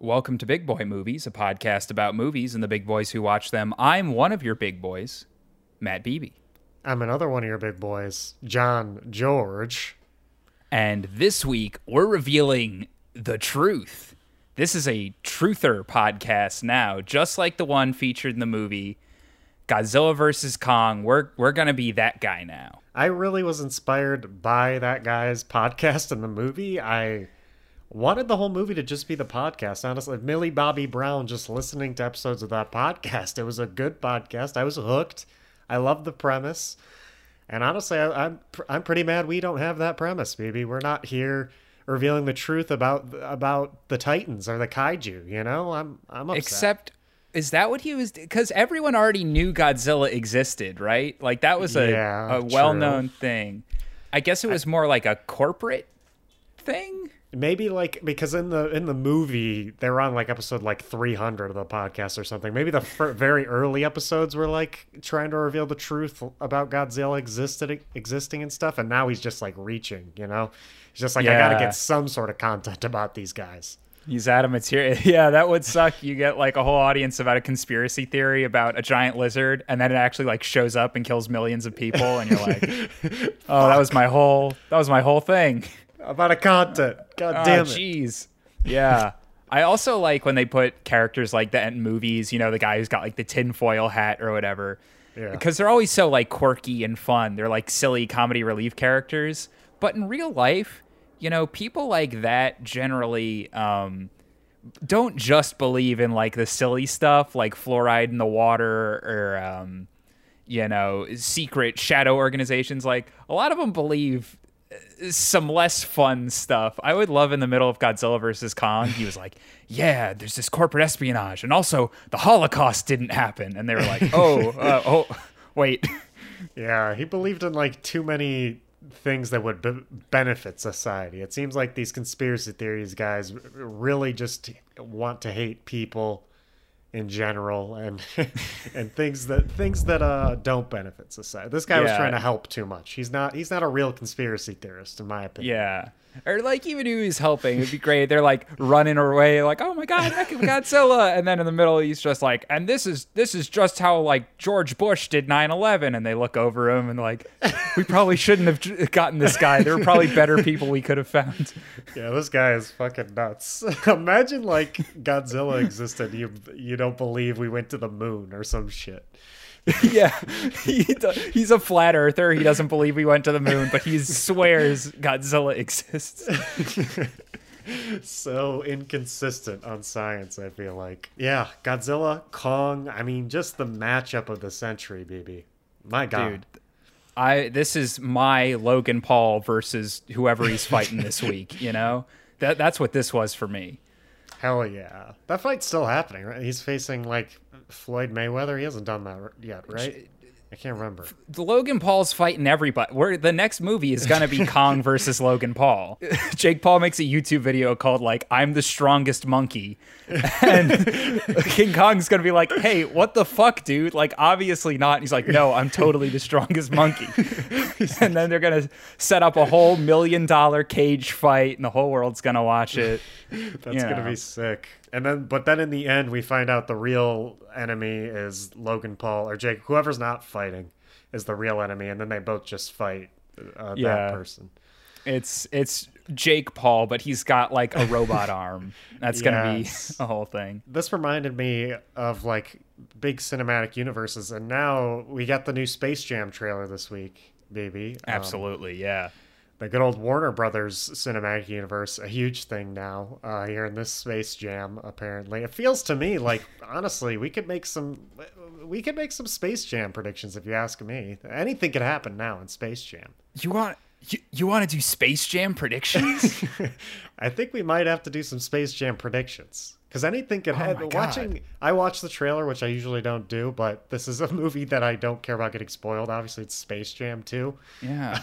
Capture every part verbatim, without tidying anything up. Welcome to Big Boy Movies, a podcast about movies and the big boys who watch them. I'm one of your big boys, Matt Beebe. I'm another one of your big boys, John George. And this week, we're revealing the truth. This is a truther podcast now, just like the one featured in the movie Godzilla versus. Kong. We're, we're going to be that guy now. I really was inspired by that guy's podcast and the movie. I... wanted the whole movie to just be the podcast, honestly. Millie Bobby Brown, just listening to episodes of that podcast. It was a good podcast. I was hooked. I loved the premise. And honestly, I, I'm I'm pretty mad we don't have that premise, baby. We're not here revealing the truth about about the Titans or the Kaiju, you know? I'm I'm upset. Except, is that what he was... because everyone already knew Godzilla existed, right? Like, that was a, yeah, a well-known thing. I guess it was I, more like a corporate thing? Maybe like because in the in the movie they're on like episode like three hundred of the podcast or something. Maybe the fir- very early episodes were like trying to reveal the truth about Godzilla existed existing and stuff, and now he's just like reaching, you know. He's just like, yeah. I gotta get some sort of content about these guys. He's out of material. Yeah, that would suck. You get like a whole audience about a conspiracy theory about a giant lizard, and then it actually like shows up and kills millions of people, and you're like, oh, that was my whole that was my whole thing. About a content. God damn oh, it. Jeez. Yeah. I also like when they put characters like that in movies, you know, the guy who's got like the tinfoil hat or whatever. Yeah. Because they're always so like quirky and fun. They're like silly comedy relief characters. But in real life, you know, people like that generally um, don't just believe in like the silly stuff like fluoride in the water or, um, you know, secret shadow organizations. Like a lot of them believe some less fun stuff. I would love in the middle of Godzilla versus Kong, he was like, yeah, there's this corporate espionage, and also the Holocaust didn't happen. And they were like, oh, uh, oh, wait. Yeah, he believed in like too many things that would be- benefit society. It seems like these conspiracy theories guys really just want to hate people in general, and and things that things that uh don't benefit society. This guy yeah. was trying to help too much. He's not he's not a real conspiracy theorist, in my opinion. Yeah, or like even who he's helping, it'd be great. They're like running away, like, oh my god, Mechagodzilla, and then in the middle he's just like, and this is this is just how like George Bush did nine eleven, and they look over him and like, we probably shouldn't have gotten this guy. There were probably better people we could have found. Yeah, this guy is fucking nuts. Imagine like Godzilla existed. You you. Don't believe we went to the moon or some shit. Yeah, he do- he's a flat earther. He doesn't believe we went to the moon, but he swears Godzilla exists. So inconsistent on science, I feel like. Yeah, Godzilla, Kong, I mean, just the matchup of the century, baby. My god. Dude, I this is my Logan Paul versus whoever he's fighting this week, you know? that That's what this was for me. Hell yeah. That fight's still happening, right? He's facing, like, Floyd Mayweather. He hasn't done that yet, right? I can't remember. The Logan Paul's fighting everybody. We're, the next movie is going to be Kong versus Logan Paul. Jake Paul makes a YouTube video called, like, I'm the strongest monkey. And King Kong's going to be like, hey, what the fuck, dude? Like, obviously not. And he's like, no, I'm totally the strongest monkey. And then they're going to set up a whole million dollar cage fight, and the whole world's going to watch it. That's you know. Going to be sick. And then, but then in the end, we find out the real enemy is Logan Paul or Jake, whoever's not fighting is the real enemy. And then they both just fight uh, yeah. that person. It's, it's Jake Paul, but he's got like a robot arm. That's yes. going to be a whole thing. This reminded me of like big cinematic universes. And now we got the new Space Jam trailer this week, baby. Absolutely. Um, yeah. The good old Warner Brothers cinematic universe, a huge thing now uh, here in this Space Jam. Apparently, it feels to me like honestly, we could make some, we could make some Space Jam predictions if you ask me. Anything could happen now in Space Jam. You want you, you want to do Space Jam predictions? I think we might have to do some Space Jam predictions because anything could happen. Oh Watching, I watch the trailer, which I usually don't do, but this is a movie that I don't care about getting spoiled. Obviously, it's Space Jam too. Yeah.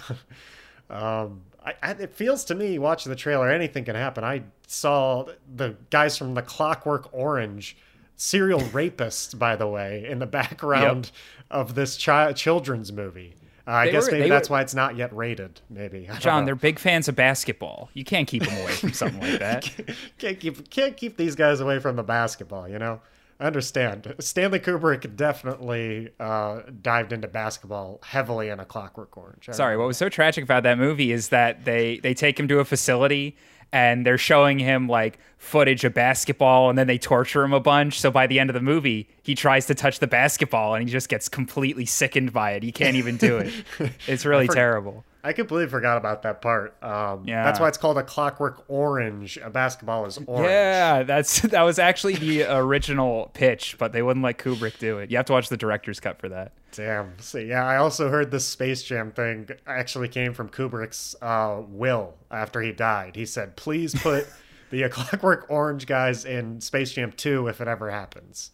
Um, I, I, it feels to me watching the trailer, anything can happen. I saw the guys from The Clockwork Orange, serial rapists, by the way, in the background yep. of this chi- children's movie. Uh, I guess were, maybe that's were, why it's not yet rated, maybe. John, know. They're big fans of basketball. You can't keep them away from something like that. can't, keep, can't keep these guys away from the basketball, you know? I understand. Stanley Kubrick definitely uh, dived into basketball heavily in A Clockwork Orange. I Sorry, what was so tragic about that movie is that they, they take him to a facility and they're showing him like footage of basketball, and then they torture him a bunch. So by the end of the movie, he tries to touch the basketball and he just gets completely sickened by it. He can't even do it. It's really I for- terrible. I completely forgot about that part. Um, yeah. That's why it's called A Clockwork Orange. A basketball is orange. Yeah, that's that was actually the original pitch, but they wouldn't let Kubrick do it. You have to watch the director's cut for that. Damn. So yeah, I also heard this Space Jam thing actually came from Kubrick's uh, will after he died. He said, please put the A Clockwork Orange guys in Space Jam two if it ever happens.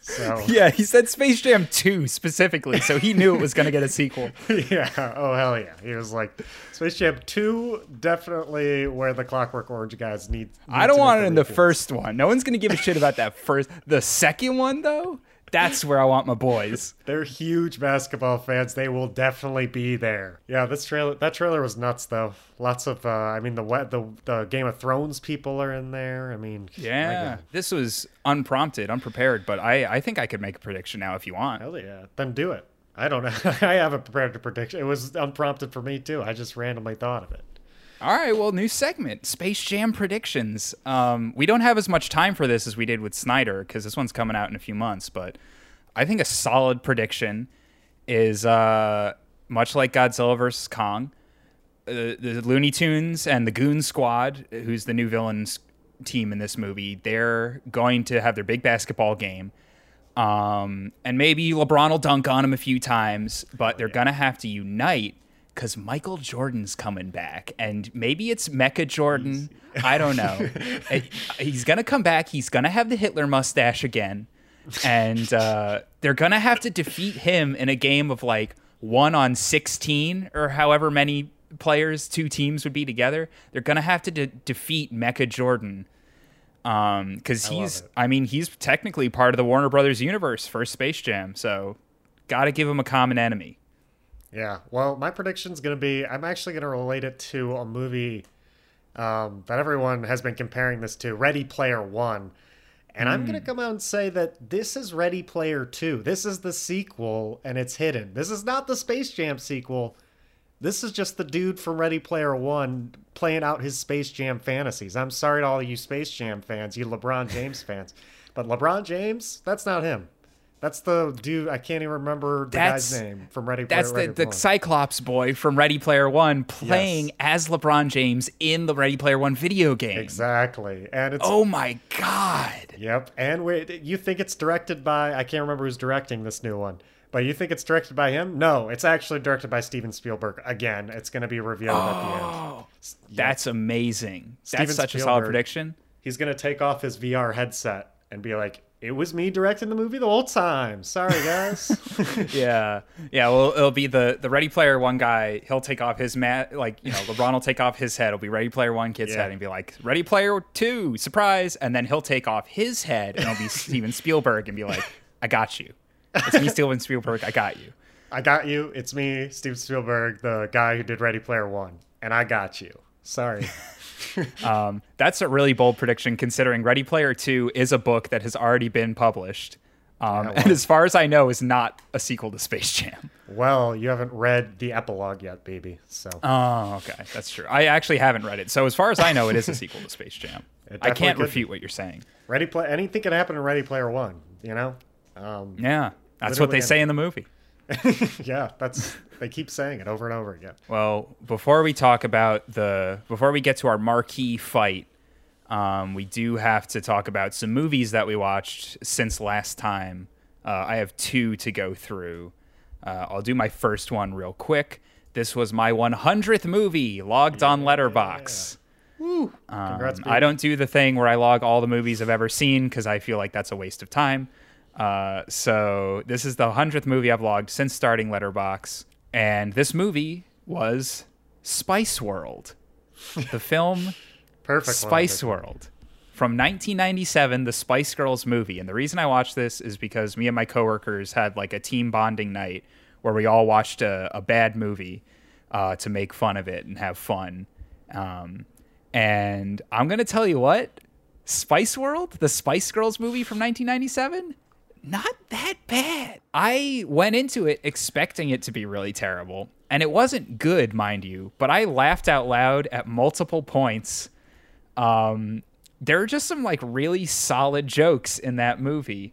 So. Yeah, he said Space Jam two specifically, so he knew it was going to get a sequel. Yeah, oh hell yeah. He was like, Space Jam two, definitely where the Clockwork Orange guys need, need I don't want it in the first one. No one's going to give a shit about that first. The second one, though, that's where I want my boys. They're huge basketball fans. They will definitely be there. Yeah, this trailer, that trailer was nuts, though. Lots of, uh, I mean, the, the the Game of Thrones people are in there. I mean, yeah, this was unprompted, unprepared, but I, I think I could make a prediction now if you want. Hell yeah, then do it. I don't know. I haven't prepared a prediction. It was unprompted for me, too. I just randomly thought of it. All right, well, new segment, Space Jam predictions. Um, we don't have as much time for this as we did with Snyder because this one's coming out in a few months, but I think a solid prediction is uh, much like Godzilla versus. Kong, uh, the Looney Tunes and the Goon Squad, who's the new villains team in this movie, they're going to have their big basketball game. Um, and maybe LeBron will dunk on them a few times, but they're going to have to unite because Michael Jordan's coming back, and maybe it's Mecha Jordan. I don't know. He's going to come back. He's going to have the Hitler mustache again. And uh, they're going to have to defeat him in a game of like one on sixteen or however many players two teams would be together. They're going to have to de- defeat Mecha Jordan. Um, because he's, I, I mean, he's technically part of the Warner Brothers universe for Space Jam. So got to give him a common enemy. Yeah, well, my prediction's going to be, I'm actually going to relate it to a movie um, that everyone has been comparing this to, Ready Player One. And mm. I'm going to come out and say that this is Ready Player Two. This is the sequel, and it's hidden. This is not the Space Jam sequel. This is just the dude from Ready Player One playing out his Space Jam fantasies. I'm sorry to all you Space Jam fans, you LeBron James fans. But LeBron James, that's not him. That's the dude, I can't even remember the that's, guy's name from Ready Player One. That's Ready the, Player the Cyclops boy from Ready Player One playing yes. as LeBron James in the Ready Player One video game. Exactly. And it's oh my God. Yep. And wait, you think it's directed by, I can't remember who's directing this new one, but you think it's directed by him? No, it's actually directed by Steven Spielberg. Again, it's going to be revealed oh, at the end. That's yep. amazing. Steven that's such Spielberg, a solid prediction. He's going to take off his V R headset and be like, it was me directing the movie the whole time. Sorry, guys. yeah. Yeah, well, it'll be the, the Ready Player One guy. He'll take off his mat. Like, you know, LeBron will take off his head. It'll be Ready Player One kid's yeah. head and be like, Ready Player Two, surprise. And then he'll take off his head and it'll be Steven Spielberg and be like, I got you. It's me, Steven Spielberg. I got you. I got you. It's me, Steven Spielberg, the guy who did Ready Player One. And I got you. Sorry. um, that's a really bold prediction considering Ready Player Two is a book that has already been published. Um, yeah, well, and as far as I know, is not a sequel to Space Jam. Well, you haven't read the epilogue yet, baby. So. Oh, okay. That's true. I actually haven't read it. So as far as I know, it is a sequel to Space Jam. I can't could. refute what you're saying. Ready play. Anything can happen in Ready Player One, you know? Um, yeah. That's what they anything. say in the movie. yeah, that's they keep saying it over and over again. Well, before we talk about the before we get to our marquee fight, um, we do have to talk about some movies that we watched since last time. Uh, I have two to go through. Uh, I'll do my first one real quick. This was my one hundredth movie logged yeah, on Letterboxd. Yeah. Woo. Um, Congrats, I don't do the thing where I log all the movies I've ever seen because I feel like that's a waste of time. Uh, so this is the hundredth movie I've logged since starting Letterboxd, and this movie was Spice World, the film Perfect Spice one hundred. World from nineteen ninety-seven, the Spice Girls movie. And the reason I watched this is because me and my coworkers had like a team bonding night where we all watched a, a bad movie uh, to make fun of it and have fun. Um, and I'm going to tell you what, Spice World, the Spice Girls movie from nineteen ninety-seven, not that bad. I went into it expecting it to be really terrible, and it wasn't good, mind you, but I laughed out loud at multiple points. Um, there are just some like really solid jokes in that movie.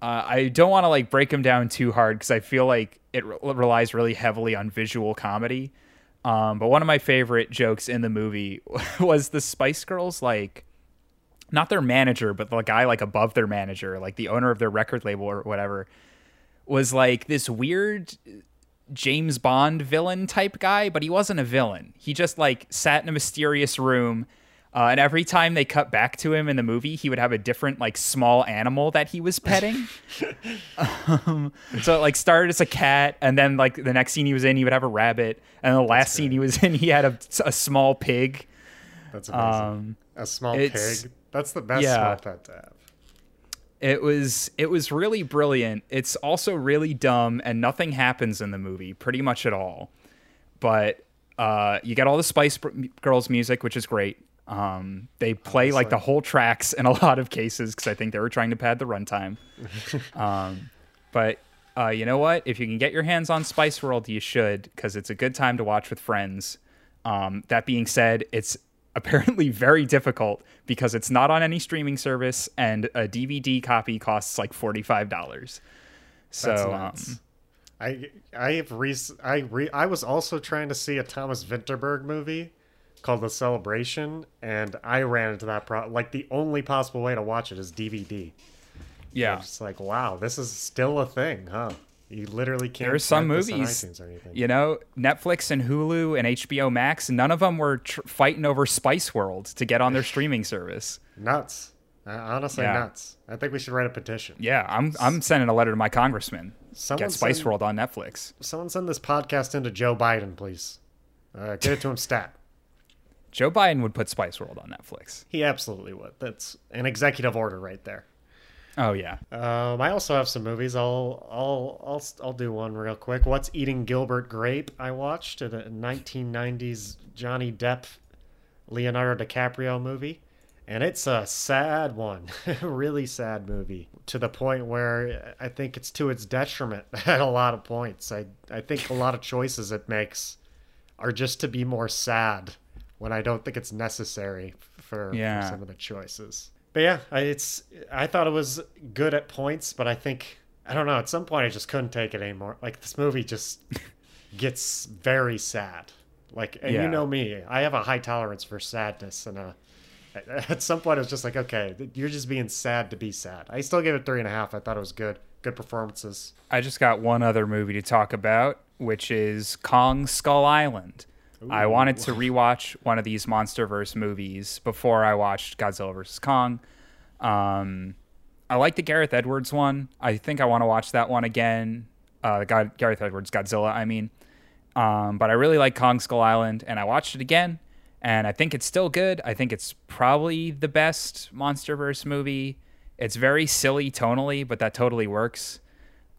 Uh, I don't want to like break them down too hard because I feel like it re- relies really heavily on visual comedy. Um, but one of my favorite jokes in the movie was the Spice Girls, like not their manager, but the guy like above their manager, like the owner of their record label or whatever, was like this weird James Bond villain type guy, but he wasn't a villain. He just like sat in a mysterious room. Uh, and every time they cut back to him in the movie, he would have a different, like, small animal that he was petting. um, so it, like, started as a cat, and then, like, the next scene he was in, he would have a rabbit. And the last scene he was in, he had a, a small pig. That's amazing. Um, a small pig? That's the best yeah, small pet to have. It was, it was really brilliant. It's also really dumb, and nothing happens in the movie, pretty much at all. But uh, you got all the Spice Girls music, which is great. Um, they play Honestly. like the whole tracks in a lot of cases because I think they were trying to pad the runtime. um, but uh, you know what? If you can get your hands on Spice World, you should, because it's a good time to watch with friends. Um, that being said, it's apparently very difficult because it's not on any streaming service, and a D V D copy costs like forty-five dollars. So um, I I have re- I re- I was also trying to see a Thomas Vinterberg movie called The Celebration, and I ran into that problem. Like, the only possible way to watch it is D V D. Yeah. It's like, wow, this is still a thing, huh? You literally can't. There's some movies, or you know, Netflix and Hulu and H B O Max, none of them were tr- fighting over Spice World to get on their streaming service. Nuts. Uh, honestly, yeah. nuts. I think we should write a petition. Yeah, I'm I'm sending a letter to my congressman. Someone get Spice send, World on Netflix. Someone send this podcast into Joe Biden, please. Uh, get it to him stat. Joe Biden would put Spice World on Netflix. He absolutely would. That's an executive order right there. Oh yeah. Um, I also have some movies. I'll I'll I'll I'll do one real quick. What's Eating Gilbert Grape? I watched a nineteen nineties Johnny Depp, Leonardo DiCaprio movie, and it's a sad one, really sad movie, to the point where I think it's to its detriment at a lot of points. I I think a lot of choices it makes are just to be more sad, when I don't think it's necessary for, yeah. for some of the choices. But yeah, I, it's I thought it was good at points, but I think, I don't know, at some point I just couldn't take it anymore. Like, this movie just gets very sad. Like, and yeah. you know me, I have a high tolerance for sadness, and uh, at some point I was just like, okay, you're just being sad to be sad. I still gave it three and a half. I thought it was good. Good performances. I just got one other movie to talk about, which is Kong Skull Island. Ooh. I wanted to rewatch one of these MonsterVerse movies before I watched Godzilla versus. Kong. Um, I like the Gareth Edwards one. I think I want to watch that one again. Uh, God, Gareth Edwards, Godzilla, I mean. Um, but I really like Kong Skull Island, and I watched it again, and I think it's still good. I think it's probably the best MonsterVerse movie. It's very silly tonally, but that totally works.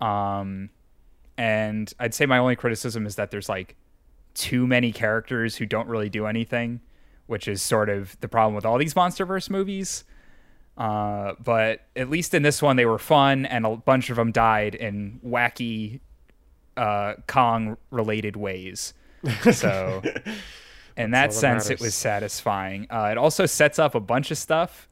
Um, and I'd say my only criticism is that there's like too many characters who don't really do anything, which is sort of the problem with all these MonsterVerse movies. Uh, but at least in this one, they were fun, and a bunch of them died in wacky uh, Kong-related ways. So in that sense, it was satisfying. Uh, it also sets up a bunch of stuff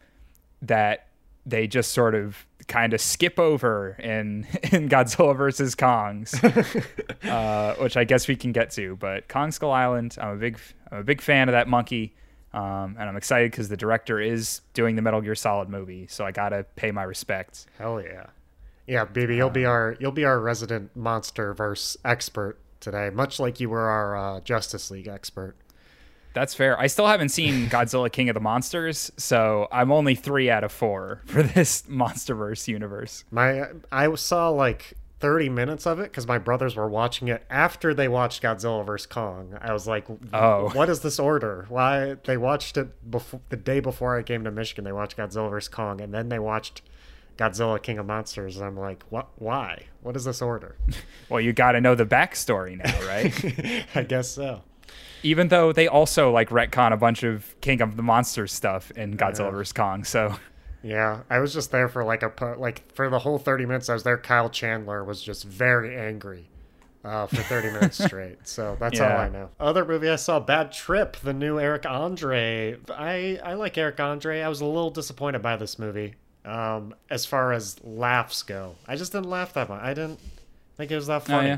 that they just sort of kind of skip over in, in Godzilla versus. Kongs, uh, which I guess we can get to. But Kong Skull Island, I'm a big I'm a big fan of that monkey, um, and I'm excited because the director is doing the Metal Gear Solid movie, so I gotta pay my respects. Hell yeah, yeah, baby, you'll um, be our you'll be our resident MonsterVerse expert today, much like you were our uh, Justice League expert. That's fair. I still haven't seen Godzilla King of the Monsters, so I'm only three out of four for this MonsterVerse universe. My, I saw like thirty minutes of it because my brothers were watching it after they watched Godzilla versus. Kong. I was like, "Oh, what is this order? Why?" They watched it before, the day before I came to Michigan. They watched Godzilla versus. Kong, and then they watched Godzilla King of Monsters, and I'm like, what? Why? What is this order? Well, you got to know the backstory now, right? I guess so. Even though they also like retcon a bunch of King of the Monsters stuff in Godzilla uh, versus. Kong, so. Yeah, I was just there for like a like for the whole thirty minutes I was there. Kyle Chandler was just very angry uh, for thirty minutes straight. So that's yeah. all I know. Other movie I saw, Bad Trip, the new Eric Andre. I I like Eric Andre. I was a little disappointed by this movie um, as far as laughs go. I just didn't laugh that much. I didn't think it was that funny. Oh, yeah.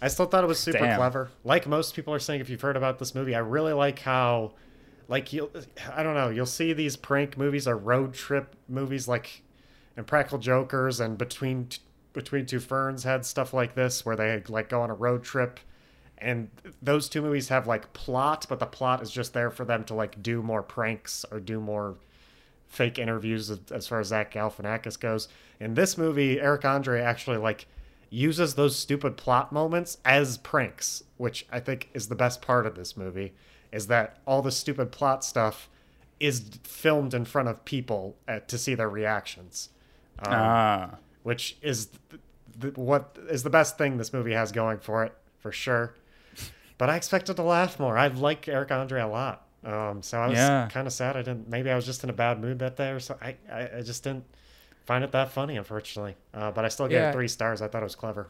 I still thought it was super Damn. clever. Like most people are saying, if you've heard about this movie, I really like how, like, you'll, I don't know, you'll see these prank movies or road trip movies like Impractical Jokers and Between Between Two Ferns had stuff like this where they, like, go on a road trip. And those two movies have, like, plot, but the plot is just there for them to, like, do more pranks or do more fake interviews as far as Zach Galifianakis goes. In this movie, Eric Andre actually, like, uses those stupid plot moments as pranks, which I think is the best part of this movie, is that all the stupid plot stuff is filmed in front of people at, to see their reactions, um, ah. which is th- th- what is the best thing this movie has going for it, for sure. But I expected to laugh more. I like Eric Andre a lot, um, so I was yeah. kind of sad I didn't. Maybe I was just in a bad mood that day, or so. I, I, I just didn't find it that funny, unfortunately, uh, but I still gave yeah. it three stars. I thought it was clever.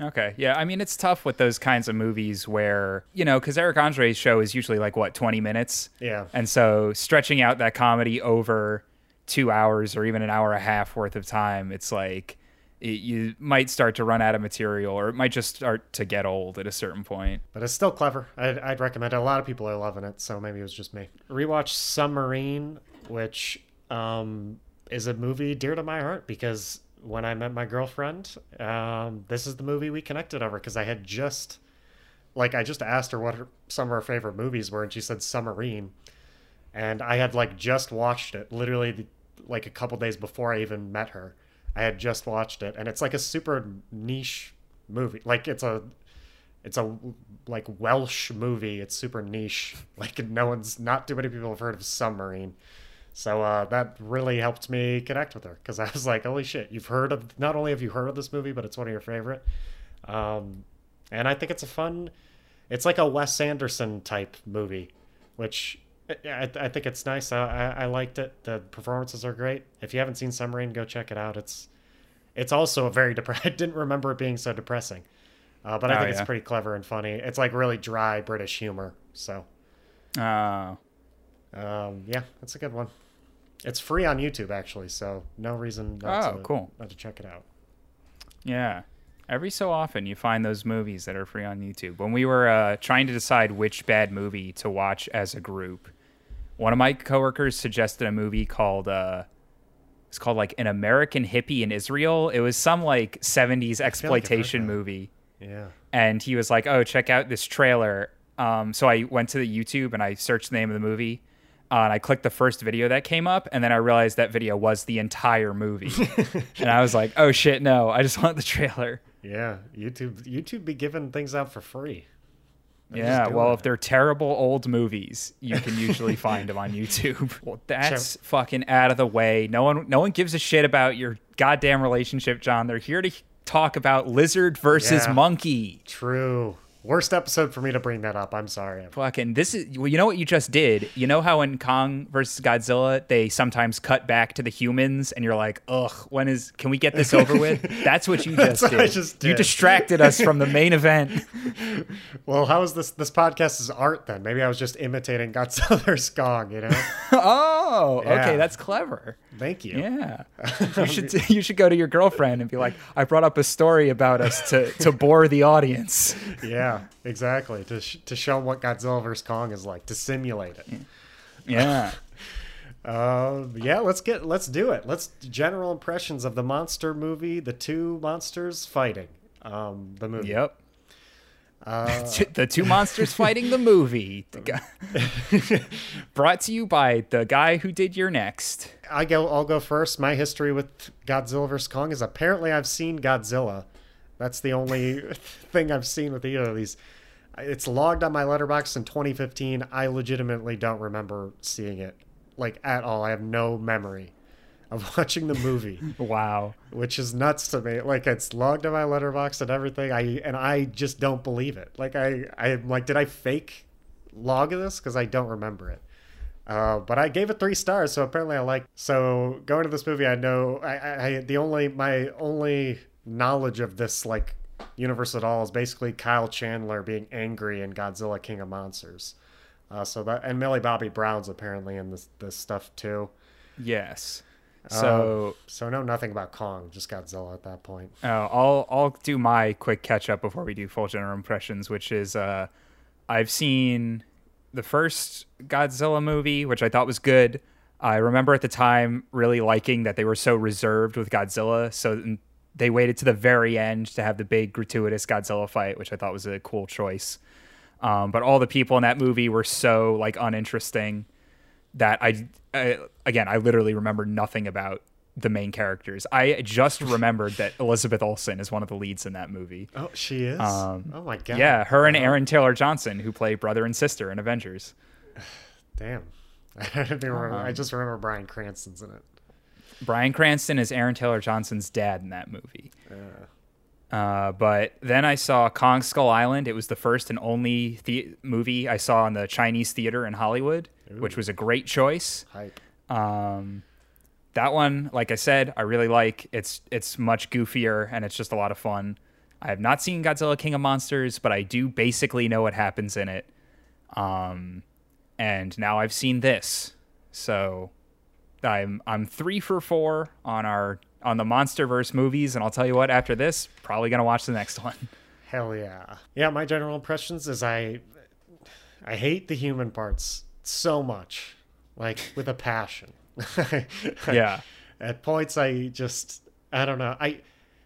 Okay. Yeah. I mean, it's tough with those kinds of movies where, you know, because Eric Andre's show is usually like, what, twenty minutes? Yeah. And so stretching out that comedy over two hours or even an hour and a half worth of time, it's like it, you might start to run out of material, or it might just start to get old at a certain point. But it's still clever. I'd, I'd recommend it. A lot of people are loving it, so maybe it was just me. Rewatch Submarine, which um, is a movie dear to my heart because when I met my girlfriend, um, this is the movie we connected over, because I had just, like, I just asked her what her, some of her favorite movies were, and she said Submarine. And I had, like, just watched it, literally, the, like, a couple days before I even met her. I had just watched it, and it's, like, a super niche movie. Like, it's a, it's a, like, Welsh movie. It's super niche. Like, no one's, not too many people have heard of Submarine. So uh, that really helped me connect with her, because I was like, holy shit, you've heard of, not only have you heard of this movie, but it's one of your favorite. Um, and I think it's a fun, it's like a Wes Anderson type movie, which I, I think it's nice. I, I liked it. The performances are great. If you haven't seen Submarine, go check it out. It's it's also a very depressing, I didn't remember it being so depressing, uh, but I oh, think yeah. it's pretty clever and funny. It's like really dry British humor. So, uh, um, yeah, that's a good one. It's free on YouTube, actually, so no reason not, oh, to, cool. not to check it out. Yeah. Every so often you find those movies that are free on YouTube. When we were uh, trying to decide which bad movie to watch as a group, one of my coworkers suggested a movie called, uh, it's called like An American Hippie in Israel. It was some like seventies exploitation like movie. Yeah. And he was like, oh, check out this trailer. Um, so I went to the YouTube and I searched the name of the movie. Uh, and I clicked the first video that came up, and then I realized that video was the entire movie. And I was like, oh shit, no, I just want the trailer. Yeah, YouTube YouTube be giving things out for free. I'm yeah, well, that. If they're terrible old movies, you can usually find them on YouTube. Well, that's sure. fucking out of the way. No one, no one gives a shit about your goddamn relationship, John. They're here to talk about lizard versus yeah, monkey. True. Worst episode for me to bring that up. I'm sorry. Fucking this is, well, you know what you just did? You know how in Kong versus Godzilla, they sometimes cut back to the humans and you're like, ugh, when is, can we get this over with? That's what you just, did. What just did. You distracted us from the main event. Well, how is this, this podcast is art then? Maybe I was just imitating Godzilla versus Kong, you know? Oh, yeah. Okay. That's clever. Thank you. Yeah. You should, you should go to your girlfriend and be like, I brought up a story about us to, to bore the audience. Yeah. Yeah, exactly. To sh- to show what Godzilla versus. Kong is like, to simulate it. Yeah. uh, yeah. Let's get let's do it. Let's general impressions of the monster movie, the two monsters fighting um, the movie. Yep. Uh, the two monsters fighting the movie. The guy- Brought to you by the guy who did your next. I go. I'll go first. My history with Godzilla versus. Kong is apparently I've seen Godzilla. That's the only thing I've seen with either of these. It's logged on my Letterboxd in twenty fifteen. I legitimately don't remember seeing it, like, at all. I have no memory. of watching the movie. Wow. Which is nuts to me. Like, it's logged in my Letterboxd and everything. I and I just don't believe it. Like, I, I'm like, did I fake log of this? Because I don't remember it. Uh, but I gave it three stars, so apparently I like. So going to this movie, I know I, I the only my only knowledge of this like universe at all is basically Kyle Chandler being angry in Godzilla King of Monsters. Uh, so that and Millie Bobby Brown's apparently in this this stuff too. Yes. So um, so I know nothing about Kong, just Godzilla at that point. Oh, uh, I'll I'll do my quick catch up before we do full general impressions, which is uh, I've seen the first Godzilla movie, which I thought was good. I remember at the time really liking that they were so reserved with Godzilla. So they waited to the very end to have the big gratuitous Godzilla fight, which I thought was a cool choice. Um, but all the people in that movie were so like uninteresting that I, I, again, I literally remember nothing about the main characters. I just remembered that Elizabeth Olsen is one of the leads in that movie. Oh, she is? Um, oh, my God. Yeah, her and Aaron Taylor Johnson, who play brother and sister in Avengers. Damn. I didn't remember. Um, I just remember Bryan Cranston's in it. Bryan Cranston is Aaron Taylor Johnson's dad in that movie. Uh, uh, but then I saw Kong Skull Island. It was the first and only the- movie I saw in the Chinese theater in Hollywood, ooh, which was a great choice. Hype. Um, That one, like I said, I really like. It's it's much goofier, and it's just a lot of fun. I have not seen Godzilla King of Monsters, but I do basically know what happens in it. Um, and now I've seen this. So I'm I'm three for four on our on the MonsterVerse movies, and I'll tell you what, after this, probably going to watch the next one. Hell yeah. Yeah, my general impressions is I I hate the human parts so much, like with a passion. Yeah, at points I just I don't know I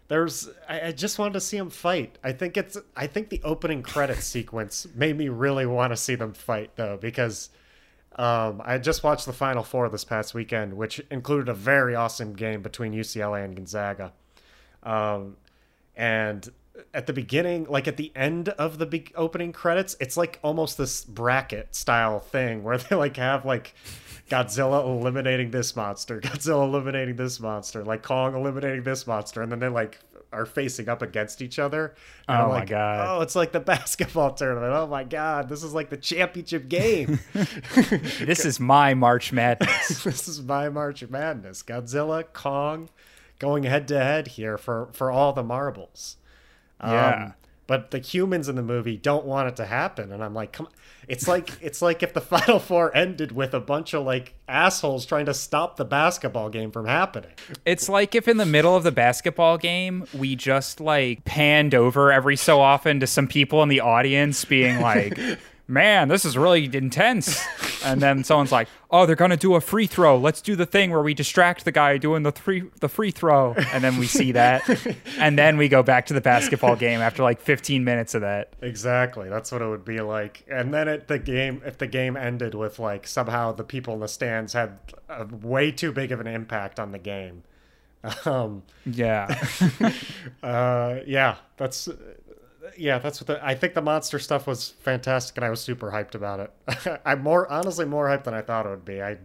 there's I, I just wanted to see them fight. I think it's I think the opening credits sequence made me really want to see them fight though, because um I just watched the Final Four this past weekend, which included a very awesome game between U C L A and Gonzaga, um and at the beginning, like at the end of the big opening credits, it's like almost this bracket style thing where they like have like Godzilla eliminating this monster, Godzilla eliminating this monster, like Kong eliminating this monster, and then they like are facing up against each other. And oh I'm my like, god! Oh, it's like the basketball tournament. Oh my god! This is like the championship game. This is my March Madness. This is my March Madness. Godzilla, Kong, going head to head here for for all the marbles. Yeah. Um, but the humans in the movie don't want it to happen. And I'm like, come on. It's like, it's like if the Final Four ended with a bunch of like assholes trying to stop the basketball game from happening. It's like if in the middle of the basketball game, we just like panned over every so often to some people in the audience being like, man, this is really intense. And then someone's like, oh, they're going to do a free throw. Let's do the thing where we distract the guy doing the free, the free throw. And then we see that. And then we go back to the basketball game after like fifteen minutes of that. Exactly. That's what it would be like. And then at the game, if the game ended with like somehow the people in the stands had a way too big of an impact on the game. Um, yeah. uh, yeah, that's... Yeah, that's what the, I think the monster stuff was fantastic, and I was super hyped about it. I'm more honestly more hyped than I thought it would be. I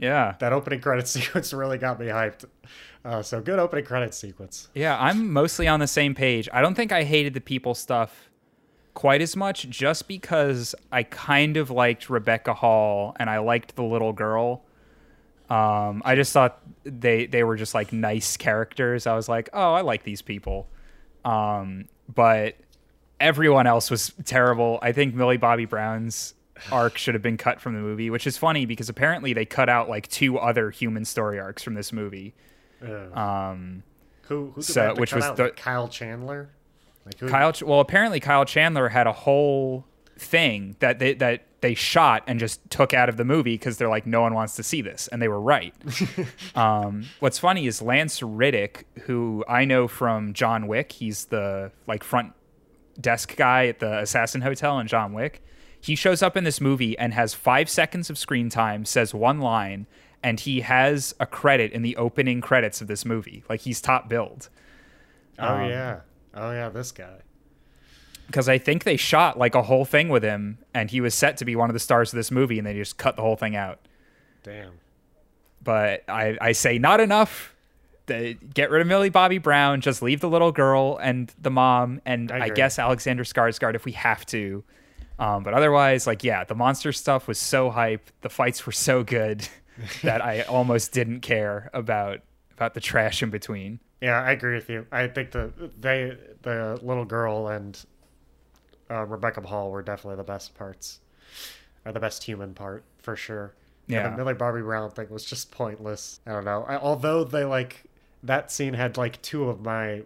yeah, that opening credit sequence really got me hyped. Uh, so good opening credit sequence. Yeah, I'm mostly on the same page. I don't think I hated the people stuff quite as much, just because I kind of liked Rebecca Hall and I liked the little girl. Um, I just thought they they were just like nice characters. I was like, oh, I like these people. Um, but everyone else was terrible. I think Millie Bobby Brown's arc should have been cut from the movie, which is funny because apparently they cut out like two other human story arcs from this movie. Yeah. Um, who who so, which was out? The, like Kyle Chandler? Like who? Kyle, well, apparently Kyle Chandler had a whole thing that they that they shot and just took out of the movie because they're like, no one wants to see this, and they were right. Um, what's funny is Lance Riddick, who I know from John Wick, he's the like front desk guy at the assassin hotel in John Wick. He shows up in this movie and has five seconds of screen time, says one line, and he has a credit in the opening credits of this movie. Like he's top billed. Oh um, yeah, oh yeah, this guy. Because I think they shot like a whole thing with him, and he was set to be one of the stars of this movie, and they just cut the whole thing out. Damn. But I, I say not enough. The, get rid of Millie Bobby Brown. Just leave the little girl and the mom. And I, I guess Alexander Skarsgård if we have to. Um, but otherwise, like, yeah, the monster stuff was so hype. The fights were so good that I almost didn't care about about the trash in between. Yeah, I agree with you. I think the they the little girl and uh, Rebecca Hall were definitely the best parts. Or the best human part, for sure. Yeah. And the Millie Bobby Brown thing was just pointless. I don't know. I, although they, like, that scene had, like, two of my,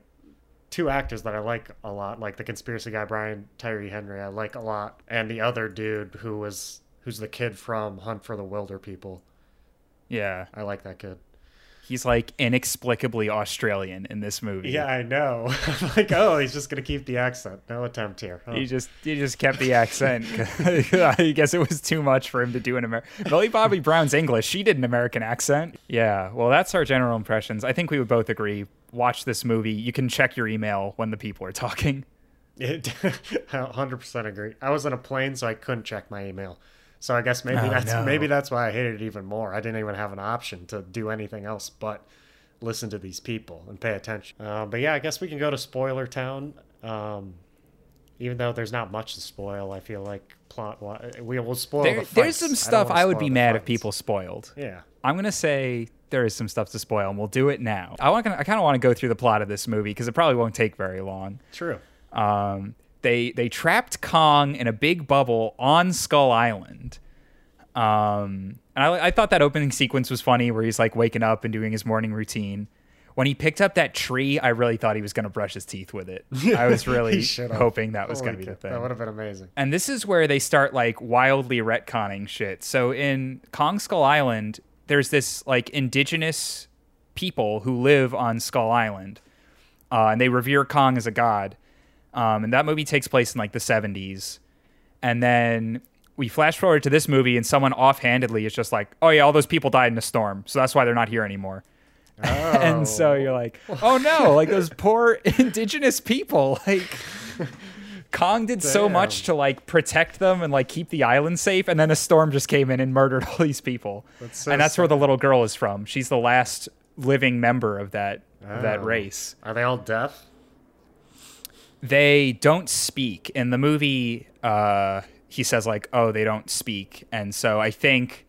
two actors that I like a lot. Like, the conspiracy guy, Brian Tyree Henry, I like a lot. And the other dude who was, who's the kid from Hunt for the Wilder People. Yeah. I like that kid. He's, like, inexplicably Australian in this movie. Yeah, I know. I'm like, oh, he's just going to keep the accent. No attempt here. Huh? He just he just kept the accent. I guess it was too much for him to do in America. Millie Bobby Brown's English. She did an American accent. Yeah, well, that's our general impressions. I think we would both agree. Watch this movie. You can check your email when the people are talking. It, one hundred percent agree. I was on a plane, so I couldn't check my email. So I guess maybe oh, that's no. maybe that's why I hated it even more. I didn't even have an option to do anything else but listen to these people and pay attention. Uh, but yeah, I guess we can go to Spoiler Town. Um, even though there's not much to spoil, I feel like plot we will spoil. There, the there's some stuff I, I would be mad fights. if people spoiled. Yeah, I'm gonna say there is some stuff to spoil, and we'll do it now. I want I kind of want to go through the plot of this movie because it probably won't take very long. True. Um. They they trapped Kong in a big bubble on Skull Island. Um, and I, I thought that opening sequence was funny where he's like waking up and doing his morning routine. When he picked up that tree, I really thought he was going to brush his teeth with it. I was really hoping that was oh going to be the thing. That would have been amazing. And this is where they start like wildly retconning shit. So in Kong Skull Island, there's this like indigenous people who live on Skull Island. Uh, and they revere Kong as a god. Um, and that movie takes place in like the seventies. And then we flash forward to this movie and someone offhandedly is just like, oh yeah, all those people died in a storm. So that's why they're not here anymore. Oh. And so you're like, oh no, like those poor indigenous people, like Kong did Damn. so much to like protect them and like keep the island safe. And then a storm just came in and murdered all these people. That's so and that's sad. Where the little girl is from. She's the last living member of that, oh. that race. Are they all deaf? They don't speak. In the movie, uh, he says, like, oh, they don't speak. And so I think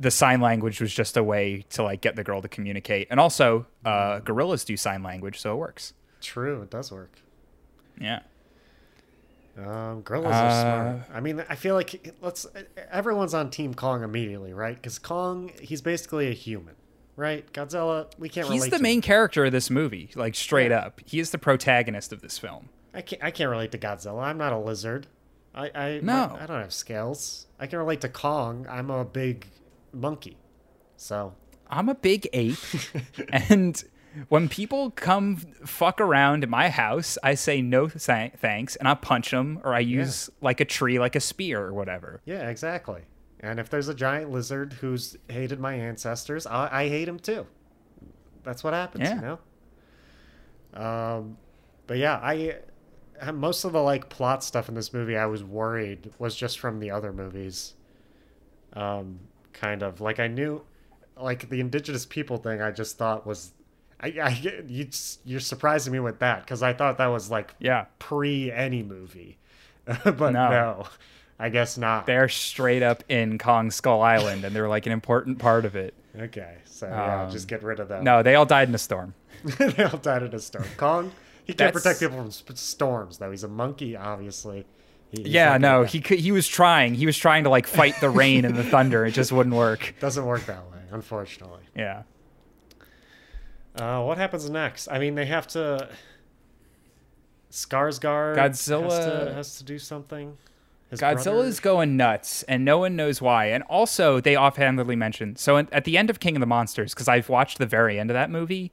the sign language was just a way to, like, get the girl to communicate. And also, uh, gorillas do sign language, so it works. True, it does work. Yeah. Um, gorillas uh, are smart. I mean, I feel like let's everyone's on Team Kong immediately, right? Because Kong, he's basically a human. Right, Godzilla, we can't relate to him. He's the main character of this movie, like, straight up. He is the protagonist of this film. I can't, I can't relate to Godzilla. I'm not a lizard. I, I, no. I, I don't have scales. I can relate to Kong. I'm a big monkey, so. I'm a big ape, and when people come fuck around at my house, I say no thanks, and I punch them, or I use, yeah. like, a tree, like a spear or whatever. Yeah, exactly. And if there's a giant lizard who's hated my ancestors, I, I hate him too. That's what happens, yeah. you know? Um, but yeah, I most of the like plot stuff in this movie I was worried was just from the other movies. Um, kind of. Like I knew, like the indigenous people thing I just thought was, I, I, you, you're surprising me with that because I thought that was like yeah. pre any movie. But no. no. I guess not. They're straight up in Kong Skull Island, and they're like an important part of it. Okay, so yeah, um, just get rid of them. No, they all died in a storm. They all died in a storm. Kong, he can't protect people from sp- storms, though. He's a monkey, obviously. He, yeah, no, he could, he was trying. He was trying to like fight the rain and the thunder. It just wouldn't work. Doesn't work that way, unfortunately. Yeah. Uh, what happens next? I mean, they have to. Skarsgård Godzilla has to, has to do something. His Godzilla's brother. going nuts, and no one knows why. And also, they offhandedly mentioned, so at the end of King of the Monsters, because I've watched the very end of that movie,